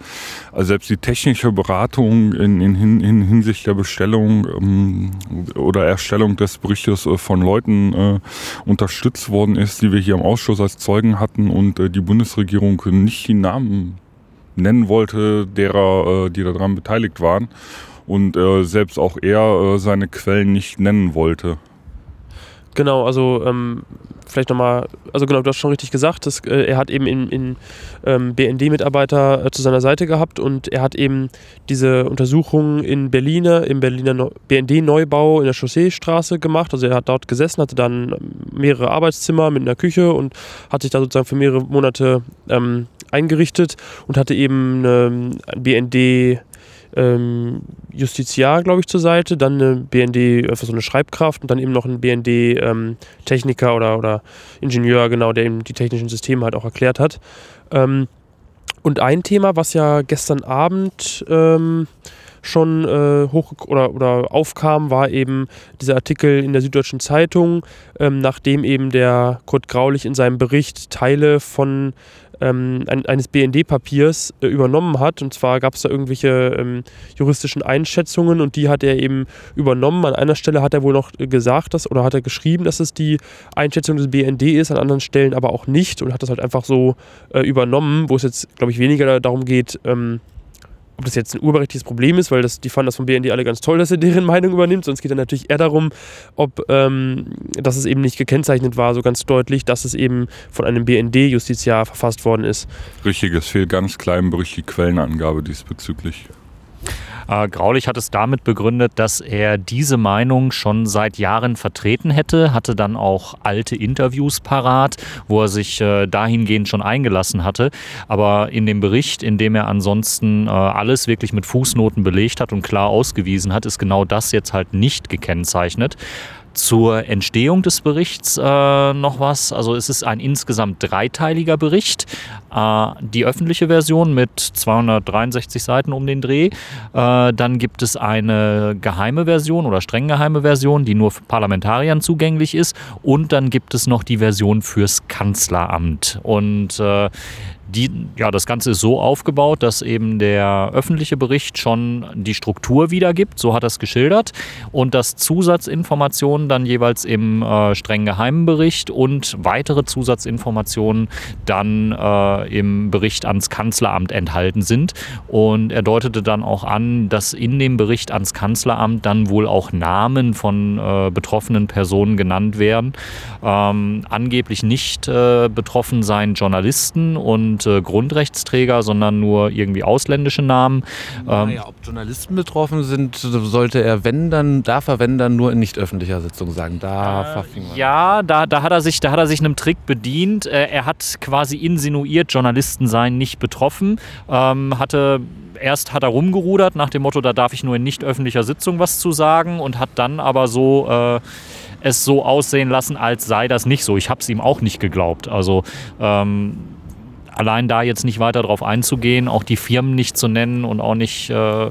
also selbst die technische Beratung in, in, in Hinsicht der Bestellung ähm, oder Erstellung des Berichtes äh, von Leuten äh, unterstützt worden ist, die wir hier im Ausschuss als Zeugen hatten und äh, die Bundesregierung nicht die Namen nennen wollte, derer, äh, die daran beteiligt waren. Und äh, selbst auch er äh, seine Quellen nicht nennen wollte. Genau, also ähm, vielleicht nochmal, also genau, du hast schon richtig gesagt, dass, äh, er hat eben in, in ähm, B N D-Mitarbeiter äh, zu seiner Seite gehabt und er hat eben diese Untersuchungen in Berliner, im Berliner Neu- B N D-Neubau in der Chausseestraße gemacht. Also er hat dort gesessen, hatte dann mehrere Arbeitszimmer mit einer Küche und hat sich da sozusagen für mehrere Monate ähm, eingerichtet und hatte eben ähm, ein B N D Ähm, Justiziar, glaube ich, zur Seite, dann eine B N D, einfach so eine Schreibkraft und dann eben noch ein B N D-Techniker ähm, oder, oder Ingenieur, genau, der eben die technischen Systeme halt auch erklärt hat. Ähm, und ein Thema, was ja gestern Abend ähm, schon äh, hoch oder, oder aufkam, war eben dieser Artikel in der Süddeutschen Zeitung, ähm, nachdem eben der Kurt Graulich in seinem Bericht Teile von Ähm, eines B N D-Papiers äh, übernommen hat. Und zwar gab es da irgendwelche ähm, juristischen Einschätzungen und die hat er eben übernommen. An einer Stelle hat er wohl noch gesagt, dass, oder hat er geschrieben, dass es die Einschätzung des B N D ist, an anderen Stellen aber auch nicht und hat das halt einfach so äh, übernommen, wo es jetzt, glaube ich, weniger darum geht, ähm, ob das jetzt ein urberechtigtes Problem ist, weil das, die fanden das vom B N D alle ganz toll, dass er deren Meinung übernimmt, sonst geht dann natürlich eher darum, ob, ähm, dass es eben nicht gekennzeichnet war, so ganz deutlich, dass es eben von einem B N D-Justiziar verfasst worden ist. Richtig, es fehlt ganz klein im Bericht die Quellenangabe diesbezüglich. Äh, Graulich hat es damit begründet, dass er diese Meinung schon seit Jahren vertreten hätte, hatte dann auch alte Interviews parat, wo er sich äh, dahingehend schon eingelassen hatte. Aber in dem Bericht, in dem er ansonsten äh, alles wirklich mit Fußnoten belegt hat und klar ausgewiesen hat, ist genau das jetzt halt nicht gekennzeichnet. Zur Entstehung des Berichts äh, noch was. Also es ist ein insgesamt dreiteiliger Bericht. Äh, die öffentliche Version mit zweihundertdreiundsechzig Seiten um den Dreh. Äh, dann gibt es eine geheime Version oder streng geheime Version, die nur für Parlamentariern zugänglich ist. Und dann gibt es noch die Version fürs Kanzleramt. Und äh, Die, ja, das Ganze ist so aufgebaut, dass eben der öffentliche Bericht schon die Struktur wiedergibt, so hat er es geschildert, und dass Zusatzinformationen dann jeweils im äh, streng geheimen Bericht und weitere Zusatzinformationen dann äh, im Bericht ans Kanzleramt enthalten sind. Und er deutete dann auch an, dass in dem Bericht ans Kanzleramt dann wohl auch Namen von äh, betroffenen Personen genannt werden. Ähm, angeblich nicht äh, betroffen seien Journalisten und Und, äh, Grundrechtsträger, sondern nur irgendwie ausländische Namen. Ähm, naja, ob Journalisten betroffen sind, sollte er, wenn dann, darf er, wenn dann, nur in nicht öffentlicher Sitzung sagen. Da äh, ja, da, da hat er sich, da hat er sich einem Trick bedient. Äh, er hat quasi insinuiert, Journalisten seien nicht betroffen. Ähm, hatte Erst hat er rumgerudert nach dem Motto, da darf ich nur in nicht öffentlicher Sitzung was zu sagen, und hat dann aber so äh, es so aussehen lassen, als sei das nicht so. Ich habe es ihm auch nicht geglaubt. Also ähm, Allein da jetzt nicht weiter drauf einzugehen, auch die Firmen nicht zu nennen und auch nicht äh,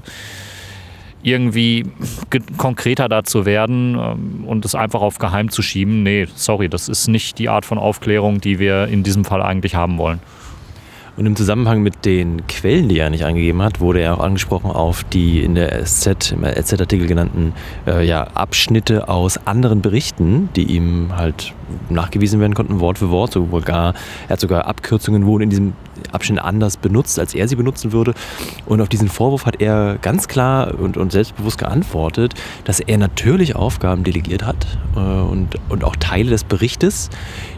irgendwie ge- konkreter da zu werden ähm, und es einfach auf geheim zu schieben. Nee, sorry, das ist nicht die Art von Aufklärung, die wir in diesem Fall eigentlich haben wollen. Und im Zusammenhang mit den Quellen, die er nicht angegeben hat, wurde er auch angesprochen auf die in der S Z, im S Z-Artikel genannten äh, ja, Abschnitte aus anderen Berichten, die ihm halt nachgewiesen werden konnten, Wort für Wort. So, gar, er hat sogar Abkürzungen wohl in diesem Abschnitt anders benutzt, als er sie benutzen würde. Und auf diesen Vorwurf hat er ganz klar und, und selbstbewusst geantwortet, dass er natürlich Aufgaben delegiert hat äh, und, und auch Teile des Berichtes,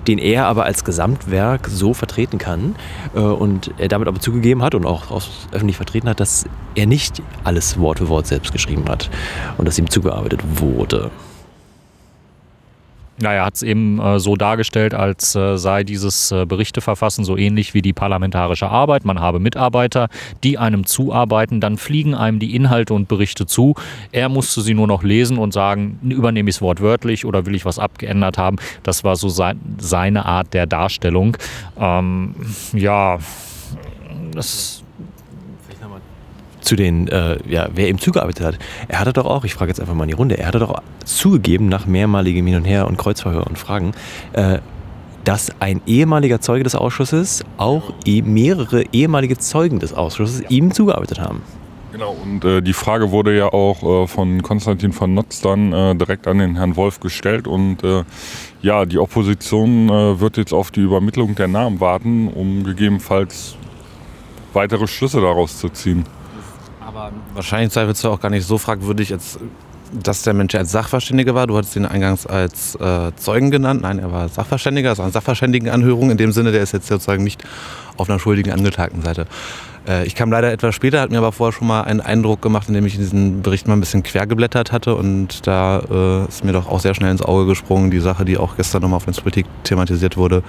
den er aber als Gesamtwerk so vertreten kann. Äh, und er damit aber zugegeben hat und auch öffentlich vertreten hat, dass er nicht alles Wort für Wort selbst geschrieben hat und dass ihm zugearbeitet wurde. Naja, er hat es eben äh, so dargestellt, als äh, sei dieses äh, Berichteverfassen so ähnlich wie die parlamentarische Arbeit. Man habe Mitarbeiter, die einem zuarbeiten, dann fliegen einem die Inhalte und Berichte zu. Er musste sie nur noch lesen und sagen, übernehme ich es wortwörtlich oder will ich was abgeändert haben. Das war so sein, seine Art der Darstellung. Ähm, ja, das... zu den, äh, ja, wer ihm zugearbeitet hat. Er hatte doch auch, ich frage jetzt einfach mal in die Runde, er hatte doch zugegeben, nach mehrmaligem Hin und Her und Kreuzverhör und Fragen, äh, dass ein ehemaliger Zeuge des Ausschusses auch e- mehrere ehemalige Zeugen des Ausschusses ja. ihm zugearbeitet haben. Genau, und äh, die Frage wurde ja auch äh, von Konstantin von Notz dann äh, direkt an den Herrn Wolf gestellt. Und äh, ja, die Opposition äh, wird jetzt auf die Übermittlung der Namen warten, um gegebenenfalls weitere Schlüsse daraus zu ziehen. Aber wahrscheinlich sei es auch gar nicht so fragwürdig, als, dass der Mensch als Sachverständiger war. Du hattest ihn eingangs als äh, Zeugen genannt. Nein, er war Sachverständiger, also eine Sachverständigenanhörung. In dem Sinne, der ist jetzt sozusagen nicht auf einer schuldigen Angeklagtenseite. Äh, ich kam leider etwas später, hat mir aber vorher schon mal einen Eindruck gemacht, indem ich diesen Bericht mal ein bisschen quer geblättert hatte. Und da äh, ist mir doch auch sehr schnell ins Auge gesprungen, die Sache, die auch gestern nochmal auf Netzpolitik thematisiert wurde,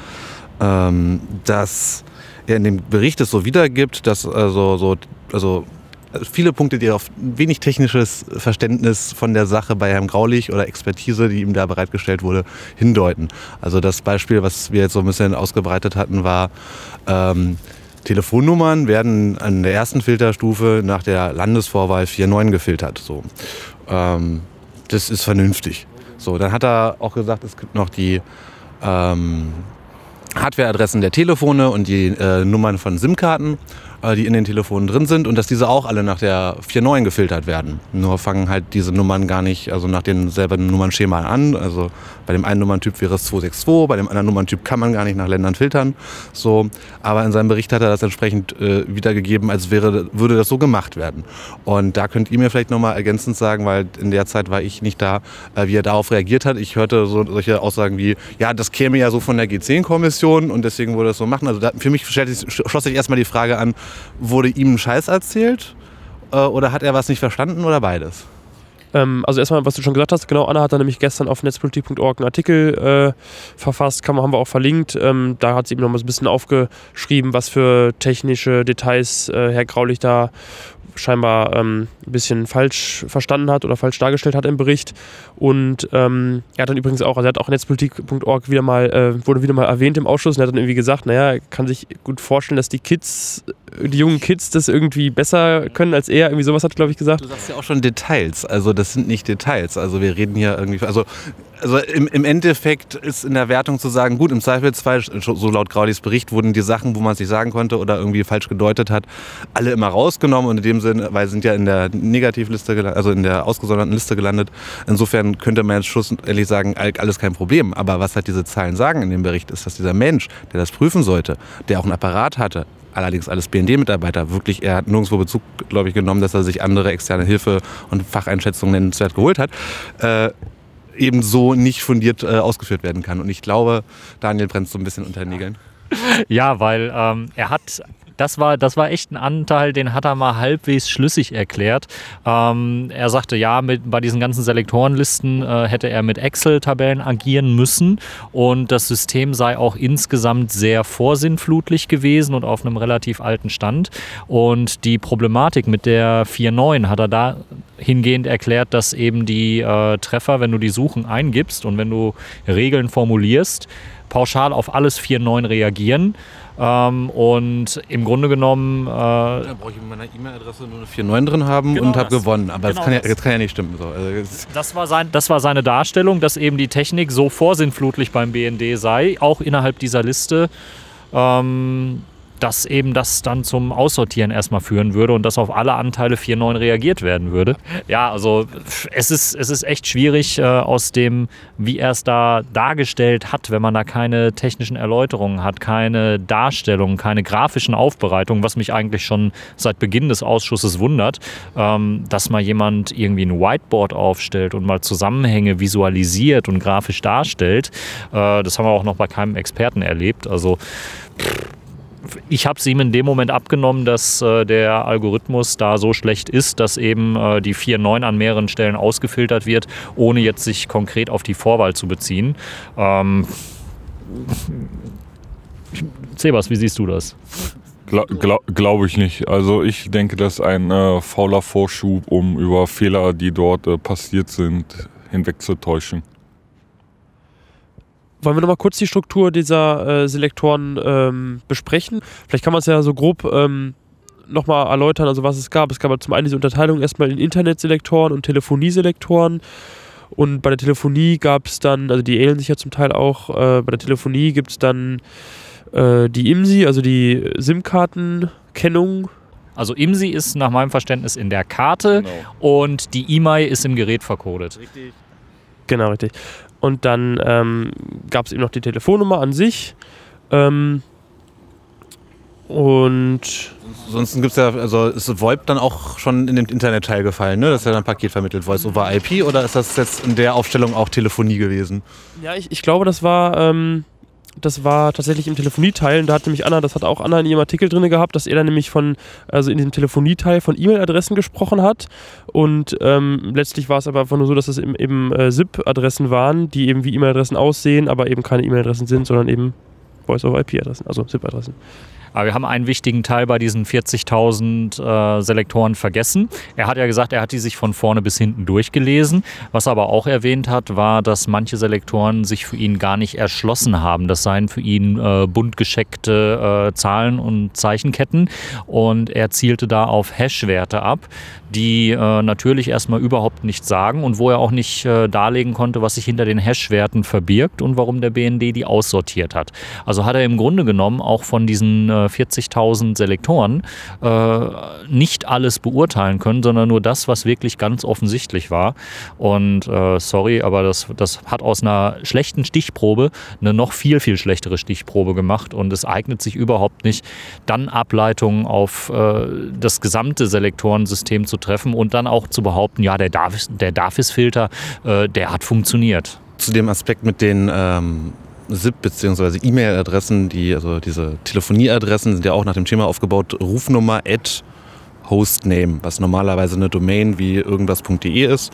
ähm, dass er in dem Bericht es so wiedergibt, dass also so... also viele Punkte, die auf wenig technisches Verständnis von der Sache bei Herrn Graulich oder Expertise, die ihm da bereitgestellt wurde, hindeuten. Also das Beispiel, was wir jetzt so ein bisschen ausgebreitet hatten, war, ähm, Telefonnummern werden an der ersten Filterstufe nach der Landesvorwahl neun vier gefiltert. So. Ähm, das ist vernünftig. So, dann hat er auch gesagt, es gibt noch die... Ähm, Hardwareadressen der Telefone und die äh, Nummern von SIM-Karten, äh, die in den Telefonen drin sind, und dass diese auch alle nach der neun vier gefiltert werden. Nur fangen halt diese Nummern gar nicht, also nach denselben Nummernschema an. Also bei dem einen Nummerntyp wäre es zwei sechs zwei, bei dem anderen Nummerntyp kann man gar nicht nach Ländern filtern. So, aber in seinem Bericht hat er das entsprechend äh, wiedergegeben, als wäre, würde das so gemacht werden. Und da könnt ihr mir vielleicht nochmal ergänzend sagen, weil in der Zeit war ich nicht da, äh, wie er darauf reagiert hat. Ich hörte so, solche Aussagen wie, ja, das käme ja so von der G zehn Kommission. Und deswegen wurde das so machen. Also da, für mich schloss sich erstmal die Frage an, wurde ihm ein Scheiß erzählt äh, oder hat er was nicht verstanden oder beides? Ähm, also erstmal, was du schon gesagt hast, genau, Anna hat dann nämlich gestern auf netzpolitik punkt org einen Artikel äh, verfasst, kann, haben wir auch verlinkt. Ähm, da hat sie eben noch mal so ein bisschen aufgeschrieben, was für technische Details äh, Herr Graulich da scheinbar ähm, ein bisschen falsch verstanden hat oder falsch dargestellt hat im Bericht. Und ähm, er hat dann übrigens auch, also er hat auch netzpolitik punkt org wieder mal, äh, wurde wieder mal erwähnt im Ausschuss, und er hat dann irgendwie gesagt, naja, er kann sich gut vorstellen, dass die Kids, die jungen Kids das irgendwie besser können als er, irgendwie sowas hat, glaube ich, gesagt. Du sagst ja auch schon Details, also das sind nicht Details, also wir reden hier irgendwie, also, also im, im Endeffekt ist in der Wertung zu sagen, gut, im Zweifelsfall, so laut Graulichs Bericht, wurden die Sachen, wo man es nicht sagen konnte oder irgendwie falsch gedeutet hat, alle immer rausgenommen und in dem Sinne, weil sie sind ja in der Negativliste, also in der ausgesonderten Liste gelandet. Insofern könnte man jetzt schlussendlich sagen, alles kein Problem. Aber was halt diese Zahlen sagen in dem Bericht, ist, dass dieser Mensch, der das prüfen sollte, der auch einen Apparat hatte, allerdings alles B N D-Mitarbeiter, wirklich, er hat nirgendwo Bezug, glaube ich, genommen, dass er sich andere externe Hilfe und Facheinschätzungen nennenswert geholt hat, äh, eben so nicht fundiert äh, ausgeführt werden kann. Und ich glaube, Daniel brennt so ein bisschen unter den Nägeln. Ja, weil ähm, er hat... Das war, das war echt ein Anteil, den hat er mal halbwegs schlüssig erklärt. Ähm, er sagte, ja, mit, bei diesen ganzen Selektorenlisten äh, hätte er mit Excel-Tabellen agieren müssen und das System sei auch insgesamt sehr vorsinnflutlich gewesen und auf einem relativ alten Stand. Und die Problematik mit der neun vier hat er da hingehend erklärt, dass eben die äh, Treffer, wenn du die Suchen eingibst und wenn du Regeln formulierst, pauschal auf alles neun vier reagieren. Ähm, und im Grunde genommen... Äh, da brauche ich mit meiner E-Mail-Adresse nur eine vier neun drin haben, genau, und habe gewonnen. Aber genau, das, kann ja, das kann ja nicht stimmen. So. Also das, war sein, das war seine Darstellung, dass eben die Technik so vorsinnflutlich beim B N D sei, auch innerhalb dieser Liste, ähm, dass eben das dann zum Aussortieren erstmal führen würde und dass auf alle Anteile vier neun reagiert werden würde. Ja, also es ist, es ist echt schwierig äh, aus dem, wie er es da dargestellt hat, wenn man da keine technischen Erläuterungen hat, keine Darstellungen, keine grafischen Aufbereitungen, was mich eigentlich schon seit Beginn des Ausschusses wundert, ähm, dass mal jemand irgendwie ein Whiteboard aufstellt und mal Zusammenhänge visualisiert und grafisch darstellt. Äh, das haben wir auch noch bei keinem Experten erlebt. Also pff, ich habe es ihm in dem Moment abgenommen, dass äh, der Algorithmus da so schlecht ist, dass eben äh, die vier Komma neun an mehreren Stellen ausgefiltert wird, ohne jetzt sich konkret auf die Vorwahl zu beziehen. Ähm, Zebas, wie siehst du das? Gla- gla- Glaube ich nicht. Also ich denke, dass ein äh, fauler Vorschub, um über Fehler, die dort äh, passiert sind, hinwegzutäuschen. Wollen wir nochmal kurz die Struktur dieser äh, Selektoren ähm, besprechen? Vielleicht kann man es ja so grob ähm, nochmal erläutern, also was es gab. Es gab zum einen diese Unterteilung erstmal in Internetselektoren und Telefonieselektoren. Und bei der Telefonie gab es dann, also die ähneln sich ja zum Teil auch, äh, bei der Telefonie gibt es dann die I M S I, also die SIM-Kartenkennung. Also I M S I ist nach meinem Verständnis in der Karte, genau. Und die I M E I ist im Gerät verkodet. Richtig. Genau, richtig. Und dann ähm, gab es eben noch die Telefonnummer an sich. Ähm, und ansonsten gibt es ja, also ist VoIP dann auch schon in dem Internetteil gefallen, ne? Das ist ja dann Paket vermittelt, Voice over I P, oder ist das jetzt in der Aufstellung auch Telefonie gewesen? Ja, ich, ich glaube, das war... Ähm, Das war tatsächlich im Telefonieteil, und da hat nämlich Anna, das hat auch Anna in ihrem Artikel drin gehabt, dass er dann nämlich von, also in dem Telefonieteil von E-Mail-Adressen gesprochen hat, und ähm, letztlich war es aber einfach nur so, dass es eben, eben äh, S I P-Adressen waren, die eben wie E-Mail-Adressen aussehen, aber eben keine E-Mail-Adressen sind, sondern eben Voice-over-I P-Adressen, also S I P-Adressen. Aber wir haben einen wichtigen Teil bei diesen vierzigtausend äh, Selektoren vergessen. Er hat ja gesagt, er hat die sich von vorne bis hinten durchgelesen. Was er aber auch erwähnt hat, war, dass manche Selektoren sich für ihn gar nicht erschlossen haben. Das seien für ihn äh, bunt gescheckte äh, Zahlen und Zeichenketten. Und er zielte da auf Hash-Werte ab, die äh, natürlich erstmal überhaupt nichts sagen und wo er auch nicht äh, darlegen konnte, was sich hinter den Hash-Werten verbirgt und warum der B N D die aussortiert hat. Also hat er im Grunde genommen auch von diesen äh, vierzigtausend Selektoren äh, nicht alles beurteilen können, sondern nur das, was wirklich ganz offensichtlich war. Und äh, sorry, aber das, das hat aus einer schlechten Stichprobe eine noch viel, viel schlechtere Stichprobe gemacht, und es eignet sich überhaupt nicht, dann Ableitungen auf äh, das gesamte Selektorensystem zu treffen und dann auch zu behaupten, ja, der DAFIS, der DAFIS-Filter, äh, der hat funktioniert. Zu dem Aspekt mit den ähm S I P bzw. E-Mail-Adressen, die, also diese Telefonieadressen sind ja auch nach dem Schema aufgebaut, Rufnummer at Hostname, was normalerweise eine Domain wie irgendwas punkt de ist.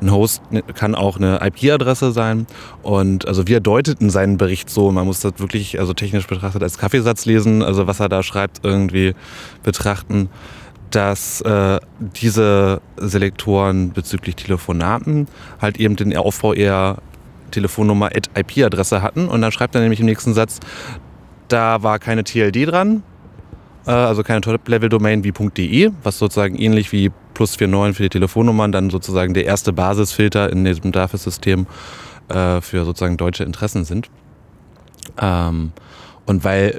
Ein Host kann auch eine I P-Adresse sein, und also wir deuteten seinen Bericht so, man muss das wirklich, also technisch betrachtet, als Kaffeesatz lesen, also was er da schreibt, irgendwie betrachten, dass äh, diese Selektoren bezüglich Telefonaten halt eben den Aufbau eher Telefonnummer at I P-Adresse hatten, und dann schreibt er nämlich im nächsten Satz, da war keine T L D dran, also keine Top-Level-Domain wie .de, was sozusagen ähnlich wie plus neun für die Telefonnummern dann sozusagen der erste Basisfilter in diesem DAFIS-System äh, für sozusagen deutsche Interessen sind. Ähm, und weil,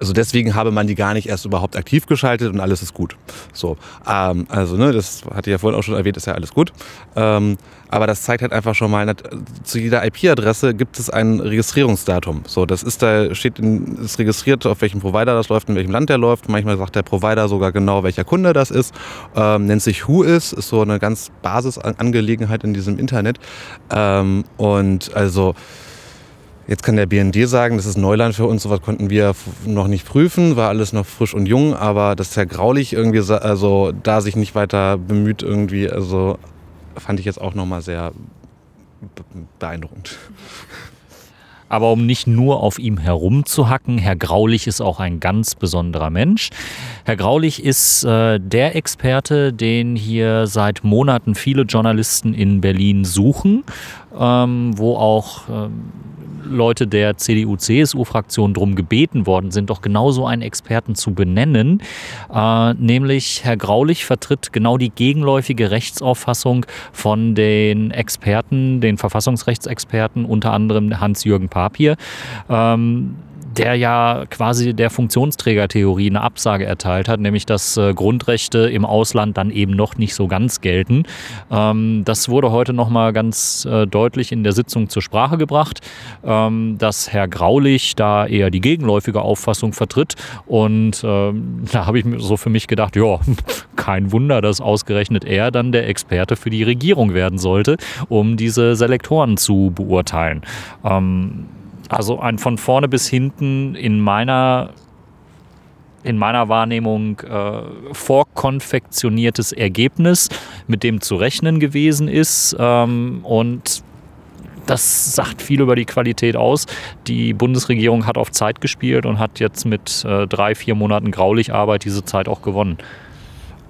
also deswegen habe man die gar nicht erst überhaupt aktiv geschaltet, und alles ist gut. So, ähm, also ne, das hatte ich ja vorhin auch schon erwähnt, ist ja alles gut. Ähm, aber das zeigt halt einfach schon mal, zu jeder I P-Adresse gibt es ein Registrierungsdatum. So, das ist da steht in, ist registriert, auf welchem Provider das läuft, in welchem Land der läuft. Manchmal sagt der Provider sogar genau, welcher Kunde das ist. Ähm, nennt sich Whois, ist so eine ganz Basisangelegenheit in diesem Internet. Ähm, und also jetzt kann der B N D sagen, das ist Neuland für uns, sowas konnten wir noch nicht prüfen, war alles noch frisch und jung, aber das ist ja graulich irgendwie, also da sich nicht weiter bemüht irgendwie, also fand ich jetzt auch nochmal sehr beeindruckend. Aber um nicht nur auf ihm herumzuhacken, Herr Graulich ist auch ein ganz besonderer Mensch. Herr Graulich ist äh, der Experte, den hier seit Monaten viele Journalisten in Berlin suchen, ähm, wo auch ähm, Leute der C D U C S U-Fraktion darum gebeten worden sind, doch genau so einen Experten zu benennen. Äh, nämlich Herr Graulich vertritt genau die gegenläufige Rechtsauffassung von den Experten, den Verfassungsrechtsexperten, unter anderem Hans-Jürgen Papier, ähm, der ja quasi der Funktionsträgertheorie eine Absage erteilt hat, nämlich dass äh, Grundrechte im Ausland dann eben noch nicht so ganz gelten. Ähm, das wurde heute nochmal ganz äh, deutlich in der Sitzung zur Sprache gebracht, ähm, dass Herr Graulich da eher die gegenläufige Auffassung vertritt. Und ähm, da habe ich mir so für mich gedacht, ja, kein Wunder, dass ausgerechnet er dann der Experte für die Regierung werden sollte, um diese Selektoren zu beurteilen. Ähm, Also ein von vorne bis hinten in meiner in meiner Wahrnehmung äh, vorkonfektioniertes Ergebnis, mit dem zu rechnen gewesen ist. Ähm, und das sagt viel über die Qualität aus. Die Bundesregierung hat auf Zeit gespielt und hat jetzt mit äh, drei, vier Monaten Graulich Arbeit diese Zeit auch gewonnen.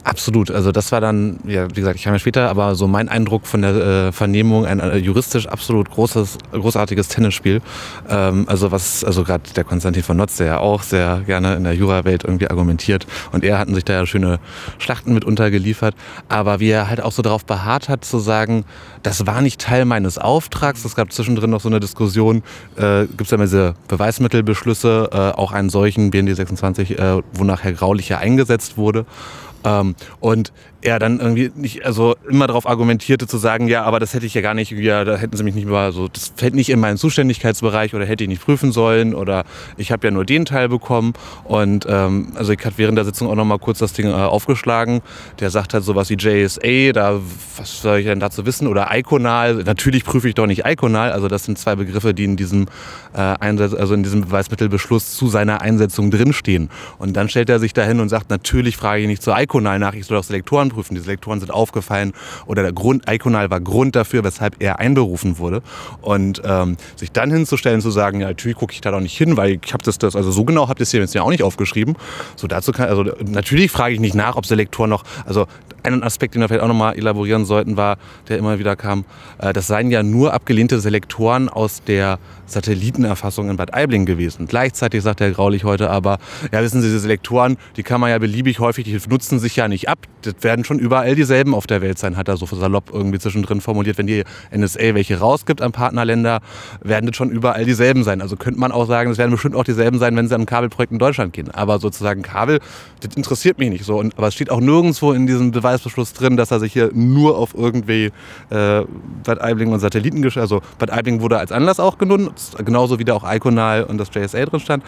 Absolut. Also das war dann, ja, wie gesagt, ich kam ja später, aber so mein Eindruck von der äh, Vernehmung, ein äh, juristisch absolut großes, großartiges Tennisspiel. Ähm, also was, also gerade der Konstantin von Notz, der ja auch sehr gerne in der Jurawelt irgendwie argumentiert, und er hatten sich da ja schöne Schlachten mit untergeliefert. Aber wie er halt auch so darauf beharrt hat zu sagen, das war nicht Teil meines Auftrags. Es gab zwischendrin noch so eine Diskussion, äh, gibt es ja immer diese Beweismittelbeschlüsse, äh, auch einen solchen B N D sechsundzwanzig, äh, wonach Herr Graulich ja eingesetzt wurde. Ähm, und er dann irgendwie nicht, also immer darauf argumentierte zu sagen, ja, aber das hätte ich ja gar nicht, ja, da hätten sie mich nicht mal so, das fällt nicht in meinen Zuständigkeitsbereich oder hätte ich nicht prüfen sollen oder ich habe ja nur den Teil bekommen. Und ähm, also ich hatte während der Sitzung auch noch mal kurz das Ding äh, aufgeschlagen. Der sagt halt sowas wie J S A, da, was soll ich denn dazu wissen, oder Iconal, natürlich prüfe ich doch nicht Iconal. Also das sind zwei Begriffe, die in diesem äh, Einsatz, also in diesem Beweismittelbeschluss zu seiner Einsetzung drinstehen. Und dann stellt er sich dahin und sagt, natürlich frage ich nicht zu Iconal nach, ich soll doch Selektoren prüfen. Die Selektoren sind aufgefallen oder der Grund, Iconal war Grund dafür, weshalb er einberufen wurde. Und ähm, sich dann hinzustellen, zu sagen, ja, natürlich gucke ich da doch nicht hin, weil ich habe das, das, also so genau habt ihr es hier jetzt ja auch nicht aufgeschrieben. So dazu kann, also natürlich frage ich nicht nach, ob Selektoren noch, also einen Aspekt, den wir vielleicht auch nochmal elaborieren sollten, war, der immer wieder kam, äh, das seien ja nur abgelehnte Selektoren aus der Satellitenerfassung in Bad Aibling gewesen. Gleichzeitig sagt Herr Graulich heute aber, ja, wissen Sie, diese Selektoren, die kann man ja beliebig häufig, die nutzen sich ja nicht ab, das werden schon überall dieselben auf der Welt sein, hat er so salopp irgendwie zwischendrin formuliert. Wenn die N S A welche rausgibt an Partnerländer, werden das schon überall dieselben sein. Also könnte man auch sagen, es werden bestimmt auch dieselben sein, wenn sie an ein Kabelprojekt in Deutschland gehen. Aber sozusagen Kabel, das interessiert mich nicht so. Und, aber es steht auch nirgendwo in diesem Beweisbeschluss drin, dass er sich hier nur auf irgendwie äh, Bad Aibling und Satelliten, also Bad Aibling wurde als Anlass auch genutzt, genauso wie da auch Iconal und das J S A drin stand.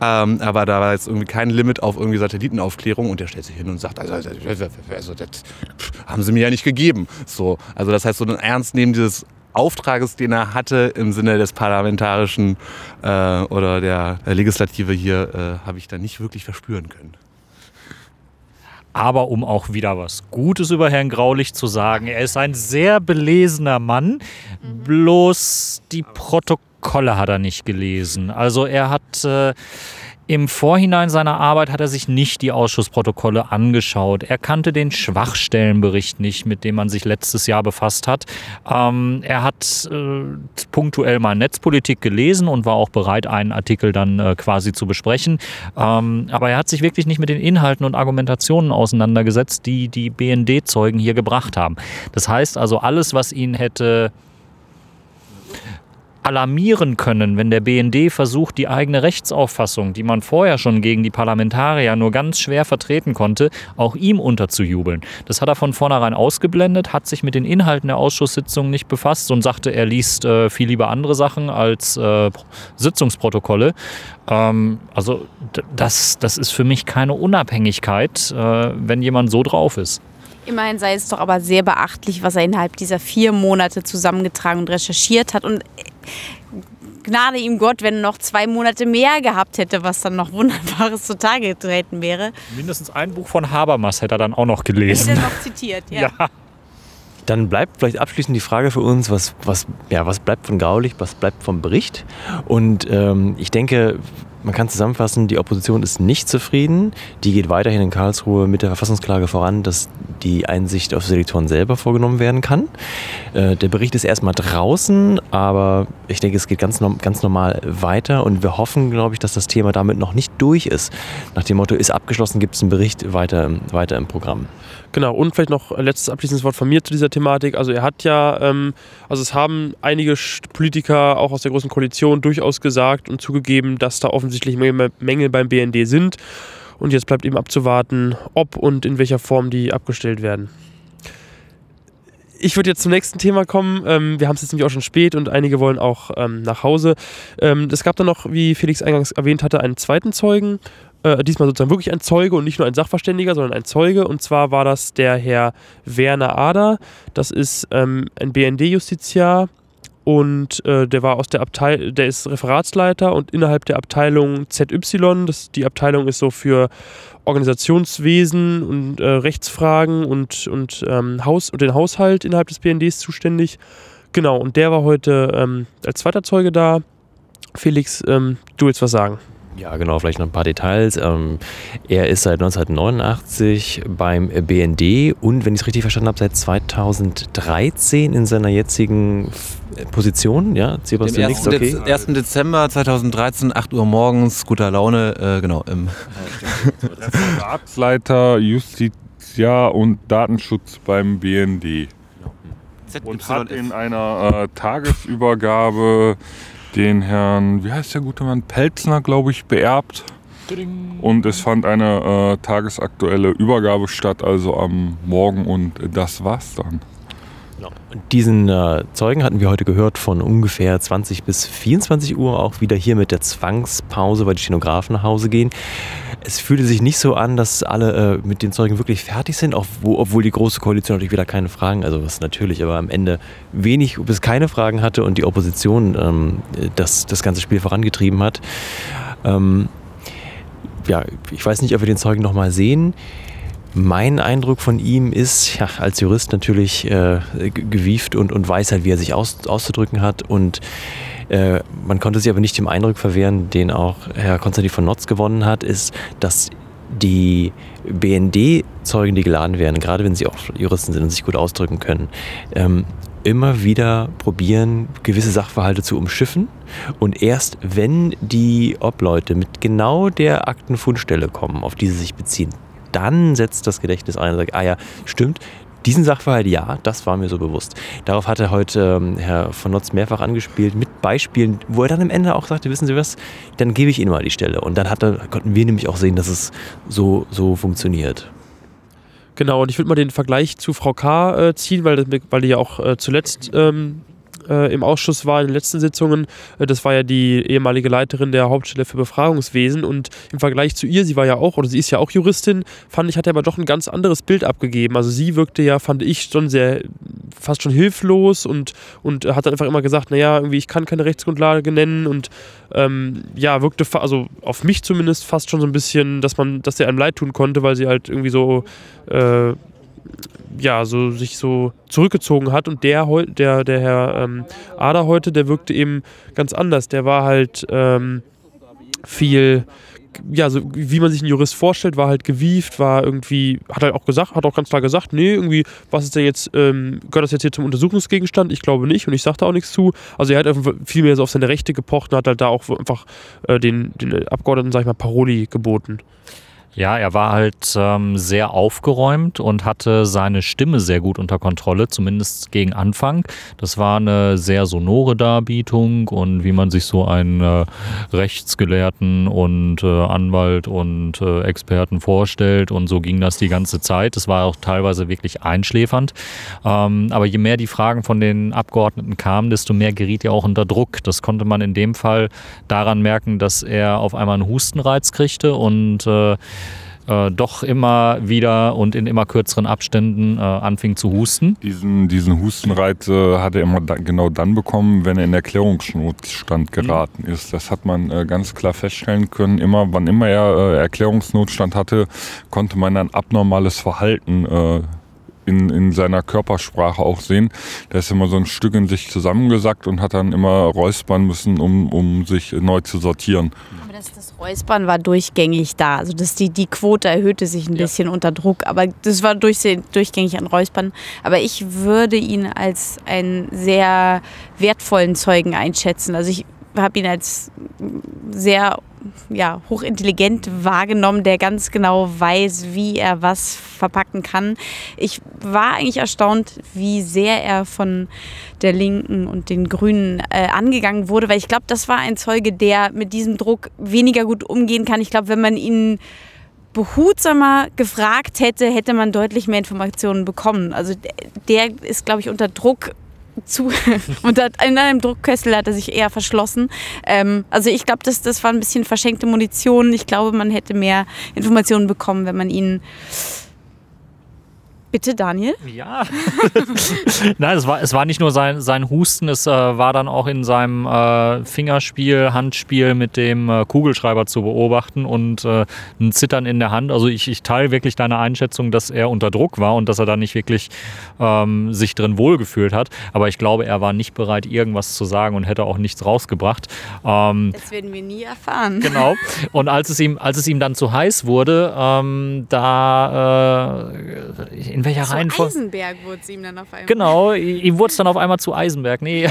Ähm, aber da war jetzt irgendwie kein Limit auf irgendwie Satellitenaufklärung, und der stellt sich hin und sagt, also, also, also das haben sie mir ja nicht gegeben. So, also das heißt, so ein Ernstnehmen dieses Auftrages, den er hatte im Sinne des parlamentarischen äh, oder der, der Legislative hier, äh, habe ich da nicht wirklich verspüren können. Aber um auch wieder was Gutes über Herrn Graulich zu sagen, er ist ein sehr belesener Mann, mhm. bloß die Protokolle hat er nicht gelesen. Also er hat... Äh, Im Vorhinein seiner Arbeit hat er sich nicht die Ausschussprotokolle angeschaut. Er kannte den Schwachstellenbericht nicht, mit dem man sich letztes Jahr befasst hat. Ähm, er hat äh, punktuell mal Netzpolitik gelesen und war auch bereit, einen Artikel dann äh, quasi zu besprechen. Ähm, aber er hat sich wirklich nicht mit den Inhalten und Argumentationen auseinandergesetzt, die die B N D-Zeugen hier gebracht haben. Das heißt also, alles, was ihn hätte... alarmieren können, wenn der B N D versucht, die eigene Rechtsauffassung, die man vorher schon gegen die Parlamentarier nur ganz schwer vertreten konnte, auch ihm unterzujubeln. Das hat er von vornherein ausgeblendet, hat sich mit den Inhalten der Ausschusssitzung nicht befasst und sagte, er liest äh, viel lieber andere Sachen als äh, Sitzungsprotokolle. Ähm, also d- das, das ist für mich keine Unabhängigkeit, äh, wenn jemand so drauf ist. Immerhin sei es doch aber sehr beachtlich, was er innerhalb dieser vier Monate zusammengetragen und recherchiert hat. Und Gnade ihm Gott, wenn er noch zwei Monate mehr gehabt hätte, was dann noch Wunderbares zutage getreten wäre. Mindestens ein Buch von Habermas hätte er dann auch noch gelesen. Hätte er noch zitiert, ja. ja. Dann bleibt vielleicht abschließend die Frage für uns, was, was, ja, was bleibt von Graulich, was bleibt vom Bericht? Und ähm, ich denke... Man kann zusammenfassen, die Opposition ist nicht zufrieden. Die geht weiterhin in Karlsruhe mit der Verfassungsklage voran, dass die Einsicht auf Selektoren selber vorgenommen werden kann. Äh, der Bericht ist erstmal draußen, aber ich denke, es geht ganz, ganz normal weiter. Und wir hoffen, glaube ich, dass das Thema damit noch nicht durch ist. Nach dem Motto, ist abgeschlossen, gibt es einen Bericht, weiter, weiter im Programm. Genau, und vielleicht noch ein letztes abschließendes Wort von mir zu dieser Thematik. Also er hat ja, ähm, also es haben einige Politiker auch aus der Großen Koalition durchaus gesagt und zugegeben, dass da offensichtlich Mängel beim B N D sind, und jetzt bleibt eben abzuwarten, ob und in welcher Form die abgestellt werden. Ich würde jetzt zum nächsten Thema kommen. Ähm, wir haben es jetzt nämlich auch schon spät und einige wollen auch ähm, nach Hause. Ähm, es gab dann noch, wie Felix eingangs erwähnt hatte, einen zweiten Zeugen, äh, diesmal sozusagen wirklich ein Zeuge und nicht nur ein Sachverständiger, sondern ein Zeuge, und zwar war das der Herr Werner Ader. Das ist ähm, ein B N D-Justiziar und äh, der war aus der Abteilung, der ist Referatsleiter und innerhalb der Abteilung Z Y, das, die Abteilung ist so für Organisationswesen und äh, Rechtsfragen und, und, ähm, Haus- und den Haushalt innerhalb des B N Ds zuständig. Genau, und der war heute ähm, als zweiter Zeuge da. Felix, ähm, du willst was sagen? Ja, genau, vielleicht noch ein paar Details. Ähm, er ist seit neunzehnhundertneunundachtzig beim B N D und, wenn ich es richtig verstanden habe, seit zweitausenddreizehn in seiner jetzigen Position. Ja, Zebas, dem ersten, okay. Dez- ersten Dezember zweitausenddreizehn, acht Uhr morgens, guter Laune, äh, genau. Im Ratsleiter, Justitia und Datenschutz beim B N D. Und hat in einer äh, Tagesübergabe den Herrn, wie heißt der gute Mann, Pelzner, glaube ich, beerbt. Und es fand eine äh, tagesaktuelle Übergabe statt, also am Morgen, und das war's dann. Genau. Und diesen äh, Zeugen hatten wir heute gehört von ungefähr zwanzig bis vierundzwanzig Uhr, auch wieder hier mit der Zwangspause, weil die Stenografen nach Hause gehen. Es fühlte sich nicht so an, dass alle äh, mit den Zeugen wirklich fertig sind, auch wo, obwohl die Große Koalition natürlich wieder keine Fragen, also was natürlich, aber am Ende wenig bis keine Fragen hatte und die Opposition ähm, das, das ganze Spiel vorangetrieben hat. Ähm, ja, ich weiß nicht, ob wir den Zeugen nochmal sehen. Mein Eindruck von ihm ist, ja, als Jurist natürlich äh, gewieft und, und weiß halt, wie er sich aus, auszudrücken hat. Und äh, man konnte sich aber nicht dem Eindruck verwehren, den auch Herr Konstantin von Notz gewonnen hat, ist, dass die B N D-Zeugen, die geladen werden, gerade wenn sie auch Juristen sind und sich gut ausdrücken können, ähm, immer wieder probieren, gewisse Sachverhalte zu umschiffen. Und erst wenn die Obleute mit genau der Aktenfundstelle kommen, auf die sie sich beziehen, dann setzt das Gedächtnis ein und sagt, ah ja, stimmt, diesen Sachverhalt, ja, das war mir so bewusst. Darauf hat er heute ähm, Herr von Notz mehrfach angespielt mit Beispielen, wo er dann am Ende auch sagte, wissen Sie was, dann gebe ich Ihnen mal die Stelle. Und dann hat er, konnten wir nämlich auch sehen, dass es so, so funktioniert. Genau, und ich würde mal den Vergleich zu Frau K. ziehen, weil, weil die ja auch äh, zuletzt ähm, äh, im Ausschuss war, in den letzten Sitzungen. Das war ja die ehemalige Leiterin der Hauptstelle für Befragungswesen, und im Vergleich zu ihr, sie war ja auch, oder sie ist ja auch Juristin, fand ich, hat er aber doch ein ganz anderes Bild abgegeben. Also sie wirkte ja, fand ich, schon sehr, fast schon hilflos und, und hat dann einfach immer gesagt, naja, irgendwie, ich kann keine Rechtsgrundlage nennen, und ähm, ja, wirkte, fa- also auf mich zumindest fast schon so ein bisschen, dass man, dass der einem leid tun konnte, weil sie halt irgendwie so, äh, ja, so sich so zurückgezogen hat. Und der, der, der Herr ähm, Ader heute, der wirkte eben ganz anders. Der war halt ähm, viel, ja, so wie man sich einen Jurist vorstellt, war halt gewieft, war irgendwie, hat halt auch gesagt, hat auch ganz klar gesagt, nee, irgendwie, was ist denn jetzt, ähm, gehört das jetzt hier zum Untersuchungsgegenstand? Ich glaube nicht, und ich sagte auch nichts zu. Also er hat einfach viel mehr so auf seine Rechte gepocht und hat halt da auch einfach äh, den, den Abgeordneten, sag ich mal, Paroli geboten. Ja, er war halt ähm, sehr aufgeräumt und hatte seine Stimme sehr gut unter Kontrolle, zumindest gegen Anfang. Das war eine sehr sonore Darbietung, und wie man sich so einen äh, Rechtsgelehrten und äh, Anwalt und äh, Experten vorstellt, und so ging das die ganze Zeit. Das war auch teilweise wirklich einschläfernd. Ähm, aber je mehr die Fragen von den Abgeordneten kamen, desto mehr geriet er auch unter Druck. Das konnte man in dem Fall daran merken, dass er auf einmal einen Hustenreiz kriegte und äh, Äh, doch immer wieder und in immer kürzeren Abständen äh, anfing zu husten. Diesen, diesen Hustenreiz äh, hat er immer da, genau dann bekommen, wenn er in Erklärungsnotstand geraten mhm. ist. Das hat man äh, ganz klar feststellen können. Immer, wann immer er äh, Erklärungsnotstand hatte, konnte man ein abnormales Verhalten äh, in, in seiner Körpersprache auch sehen. Der ist immer so ein Stück in sich zusammengesackt und hat dann immer räuspern müssen, um, um sich neu zu sortieren. Aber das, das Räuspern war durchgängig da. Also das, die, die Quote erhöhte sich ein ja. bisschen unter Druck, aber das war durch, durchgängig an Räuspern. Aber ich würde ihn als einen sehr wertvollen Zeugen einschätzen. Also ich habe ihn als sehr ja, hochintelligent wahrgenommen, der ganz genau weiß, wie er was verpacken kann. Ich war eigentlich erstaunt, wie sehr er von der Linken und den Grünen äh, angegangen wurde, weil ich glaube, das war ein Zeuge, der mit diesem Druck weniger gut umgehen kann. Ich glaube, wenn man ihn behutsamer gefragt hätte, hätte man deutlich mehr Informationen bekommen. Also der ist, glaube ich, unter Druck zu und in einem Druckkessel hat er sich eher verschlossen. Ähm, also ich glaube, das, das war ein bisschen verschenkte Munition. Ich glaube, man hätte mehr Informationen bekommen, wenn man ihn Bitte, Daniel? Ja. Nein, es war, es war nicht nur sein, sein Husten, es äh, war dann auch in seinem äh, Fingerspiel, Handspiel mit dem äh, Kugelschreiber zu beobachten und äh, ein Zittern in der Hand. Also ich, ich teile wirklich deine Einschätzung, dass er unter Druck war und dass er da nicht wirklich ähm, sich drin wohlgefühlt hat. Aber ich glaube, er war nicht bereit, irgendwas zu sagen und hätte auch nichts rausgebracht. Ähm, das werden wir nie erfahren. Genau. Und als es ihm, als es ihm dann zu heiß wurde, ähm, da äh, in welcher Reihenfolge? Zu Eisenberg wurde es ihm dann auf einmal. Genau, ihm wurde es dann auf einmal zu Eisenberg. Nee,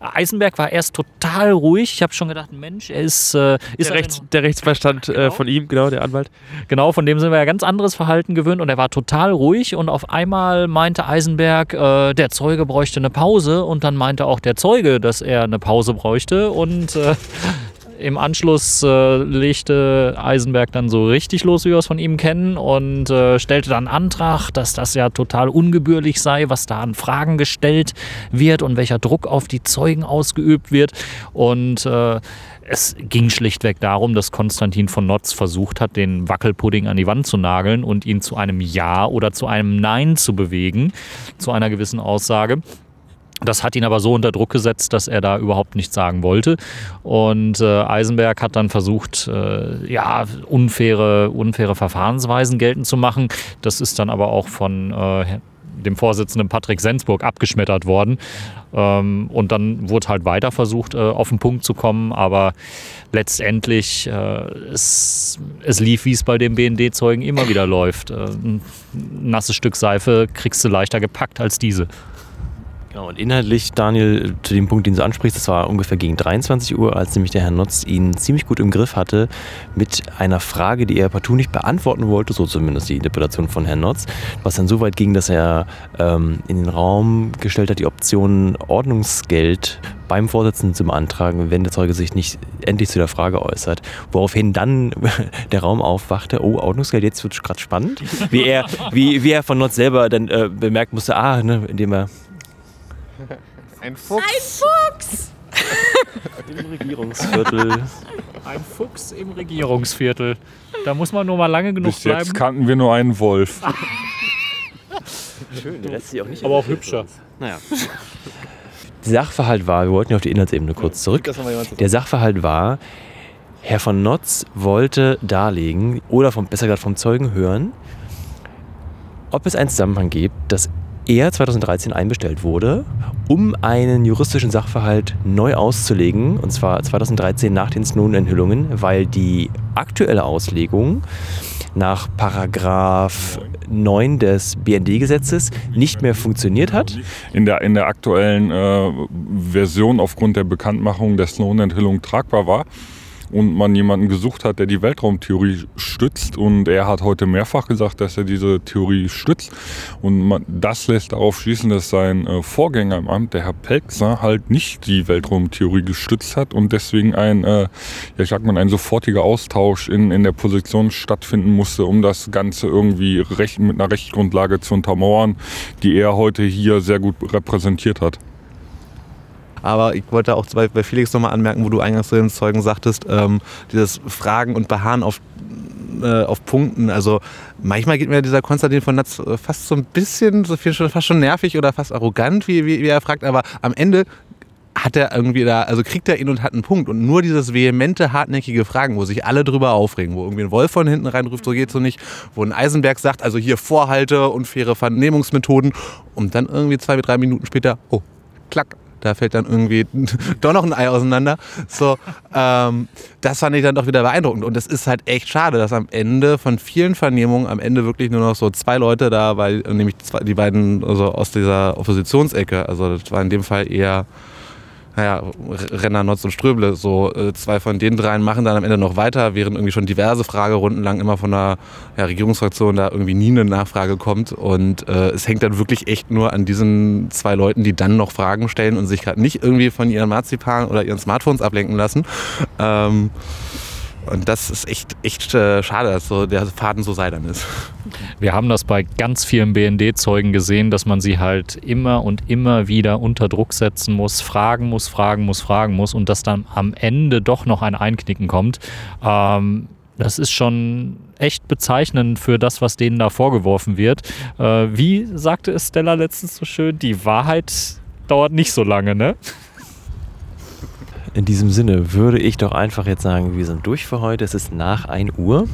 Eisenberg war erst total ruhig. Ich habe schon gedacht, Mensch, er ist... Äh, ist der, Rechts, der Rechtsbeistand genau. äh, von ihm, genau, der Anwalt. Genau, von dem sind wir ja ganz anderes Verhalten gewöhnt und er war total ruhig und auf einmal meinte Eisenberg, äh, der Zeuge bräuchte eine Pause und dann meinte auch der Zeuge, dass er eine Pause bräuchte und... Äh, Im Anschluss äh, legte Eisenberg dann so richtig los, wie wir es von ihm kennen, und äh, stellte dann einen Antrag, dass das ja total ungebührlich sei, was da an Fragen gestellt wird und welcher Druck auf die Zeugen ausgeübt wird. Und äh, es ging schlichtweg darum, dass Konstantin von Notz versucht hat, den Wackelpudding an die Wand zu nageln und ihn zu einem Ja oder zu einem Nein zu bewegen, zu einer gewissen Aussage. Das hat ihn aber so unter Druck gesetzt, dass er da überhaupt nichts sagen wollte. Und äh, Eisenberg hat dann versucht, äh, ja, unfaire, unfaire Verfahrensweisen geltend zu machen. Das ist dann aber auch von äh, dem Vorsitzenden Patrick Sensburg abgeschmettert worden. Ähm, und dann wurde halt weiter versucht, äh, auf den Punkt zu kommen. Aber letztendlich, äh, es, es lief, wie es bei den B N D-Zeugen immer wieder läuft. Äh, ein nasses Stück Seife kriegst du leichter gepackt als diese. Genau, und inhaltlich, Daniel, zu dem Punkt, den du ansprichst, das war ungefähr gegen dreiundzwanzig Uhr, als nämlich der Herr Notz ihn ziemlich gut im Griff hatte mit einer Frage, die er partout nicht beantworten wollte, so zumindest die Interpretation von Herrn Notz, was dann so weit ging, dass er ähm, in den Raum gestellt hat, die Option Ordnungsgeld beim Vorsitzenden zu beantragen, wenn der Zeuge sich nicht endlich zu der Frage äußert. Woraufhin dann der Raum aufwachte, oh, Ordnungsgeld, jetzt wird es gerade spannend. Wie er, wie, wie er von Notz selber dann äh, bemerkt musste, ah, ne, indem er Ein Fuchs. Ein Fuchs! Im Regierungsviertel. Ein Fuchs im Regierungsviertel. Da muss man nur mal lange genug Bis bleiben. Bis jetzt kannten wir nur einen Wolf. Schön, der lässt sich auch nicht. Aber auch hübscher. Naja. Der Sachverhalt war, wir wollten ja auf die Inhaltsebene kurz zurück. Der Sachverhalt war, Herr von Notz wollte darlegen, oder vom, besser gesagt vom Zeugen hören, ob es einen Zusammenhang gibt, dass er zweitausenddreizehn einbestellt wurde, um einen juristischen Sachverhalt neu auszulegen, und zwar zweitausenddreizehn nach den Snowden-Enthüllungen, weil die aktuelle Auslegung nach Paragraph neun des B N D-Gesetzes nicht mehr funktioniert hat. In der, in der aktuellen äh, Version aufgrund der Bekanntmachung der Snowden-Enthüllung tragbar war. Und man jemanden gesucht hat, der die Weltraumtheorie stützt. Und er hat heute mehrfach gesagt, dass er diese Theorie stützt. Und man, das lässt darauf schließen, dass sein äh, Vorgänger im Amt, der Herr Pelzer, halt nicht die Weltraumtheorie gestützt hat. Und deswegen ein, äh, ja, ich sag mal, ein sofortiger Austausch in, in der Position stattfinden musste, um das Ganze irgendwie recht, mit einer Rechtsgrundlage zu untermauern, die er heute hier sehr gut repräsentiert hat. Aber ich wollte auch bei Felix nochmal anmerken, wo du eingangs zu den Zeugen sagtest, ähm, dieses Fragen und Beharren auf, äh, auf Punkten. Also manchmal geht mir dieser Konstantin von Notz fast so ein bisschen, so viel, fast schon nervig oder fast arrogant, wie, wie, wie er fragt. Aber am Ende hat er irgendwie da, also kriegt er ihn und hat einen Punkt. Und nur dieses vehemente, hartnäckige Fragen, wo sich alle drüber aufregen, wo irgendwie ein Wolf von hinten reinruft, so geht's so nicht, wo ein Eisenberg sagt, also hier Vorhalte, unfaire Vernehmungsmethoden. Und dann irgendwie zwei, drei Minuten später, oh, klack. Da fällt dann irgendwie doch noch ein Ei auseinander. So, ähm, das fand ich dann doch wieder beeindruckend. Und das ist halt echt schade, dass am Ende von vielen Vernehmungen am Ende wirklich nur noch so zwei Leute da, weil nämlich zwei, die beiden also aus dieser Oppositionsecke, also das war in dem Fall eher, naja, Renner, Notz und Ströble, so äh, zwei von den dreien machen dann am Ende noch weiter, während irgendwie schon diverse Fragerunden lang immer von der ja, Regierungsfraktion da irgendwie nie eine Nachfrage kommt. Und äh, es hängt dann wirklich echt nur an diesen zwei Leuten, die dann noch Fragen stellen und sich gerade nicht irgendwie von ihren Marzipan oder ihren Smartphones ablenken lassen. Ähm, und das ist echt, echt äh, schade, dass so der Faden so seidern ist. Wir haben das bei ganz vielen B N D-Zeugen gesehen, dass man sie halt immer und immer wieder unter Druck setzen muss, fragen muss, fragen muss, fragen muss und dass dann am Ende doch noch ein Einknicken kommt. Ähm, das ist schon echt bezeichnend für das, was denen da vorgeworfen wird. Äh, wie sagte es Stella letztens so schön, die Wahrheit dauert nicht so lange, ne? In diesem Sinne würde ich doch einfach jetzt sagen, wir sind durch für heute. Es ist nach ein Uhr.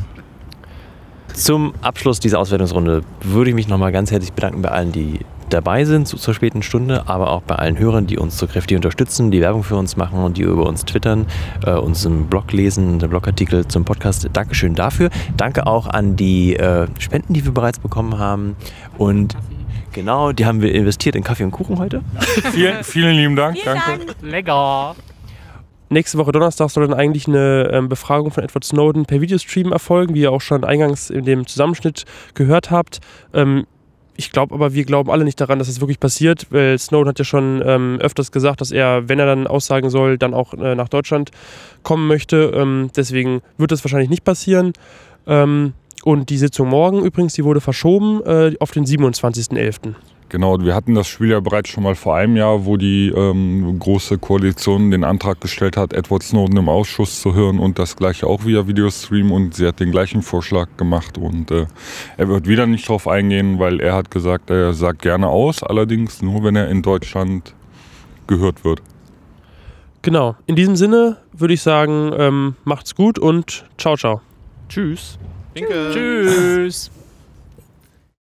Zum Abschluss dieser Auswertungsrunde würde ich mich nochmal ganz herzlich bedanken bei allen, die dabei sind zu, zur späten Stunde, aber auch bei allen Hörern, die uns so kräftig unterstützen, die Werbung für uns machen und die über uns twittern, äh, uns einen Blog lesen, einen Blogartikel zum Podcast. Dankeschön dafür. Danke auch an die äh, Spenden, die wir bereits bekommen haben. Und genau, die haben wir investiert in Kaffee und Kuchen heute. Vielen, vielen lieben Dank. Vielen Dank. Danke. Lecker. Nächste Woche Donnerstag soll dann eigentlich eine Befragung von Edward Snowden per Videostream erfolgen, wie ihr auch schon eingangs in dem Zusammenschnitt gehört habt. Ähm, ich glaube aber, wir glauben alle nicht daran, dass das wirklich passiert, weil Snowden hat ja schon ähm, öfters gesagt, dass er, wenn er dann aussagen soll, dann auch äh, nach Deutschland kommen möchte. Ähm, deswegen wird das wahrscheinlich nicht passieren. Ähm, und die Sitzung morgen übrigens, die wurde verschoben äh, auf den siebenundzwanzigsten elften Genau, wir hatten das Spiel ja bereits schon mal vor einem Jahr, wo die ähm, Große Koalition den Antrag gestellt hat, Edward Snowden im Ausschuss zu hören und das gleiche auch via Videostream, und sie hat den gleichen Vorschlag gemacht und äh, er wird wieder nicht drauf eingehen, weil er hat gesagt, er sagt gerne aus, allerdings nur, wenn er in Deutschland gehört wird. Genau, in diesem Sinne würde ich sagen, ähm, macht's gut und ciao, ciao. Tschüss. Danke. Tschüss.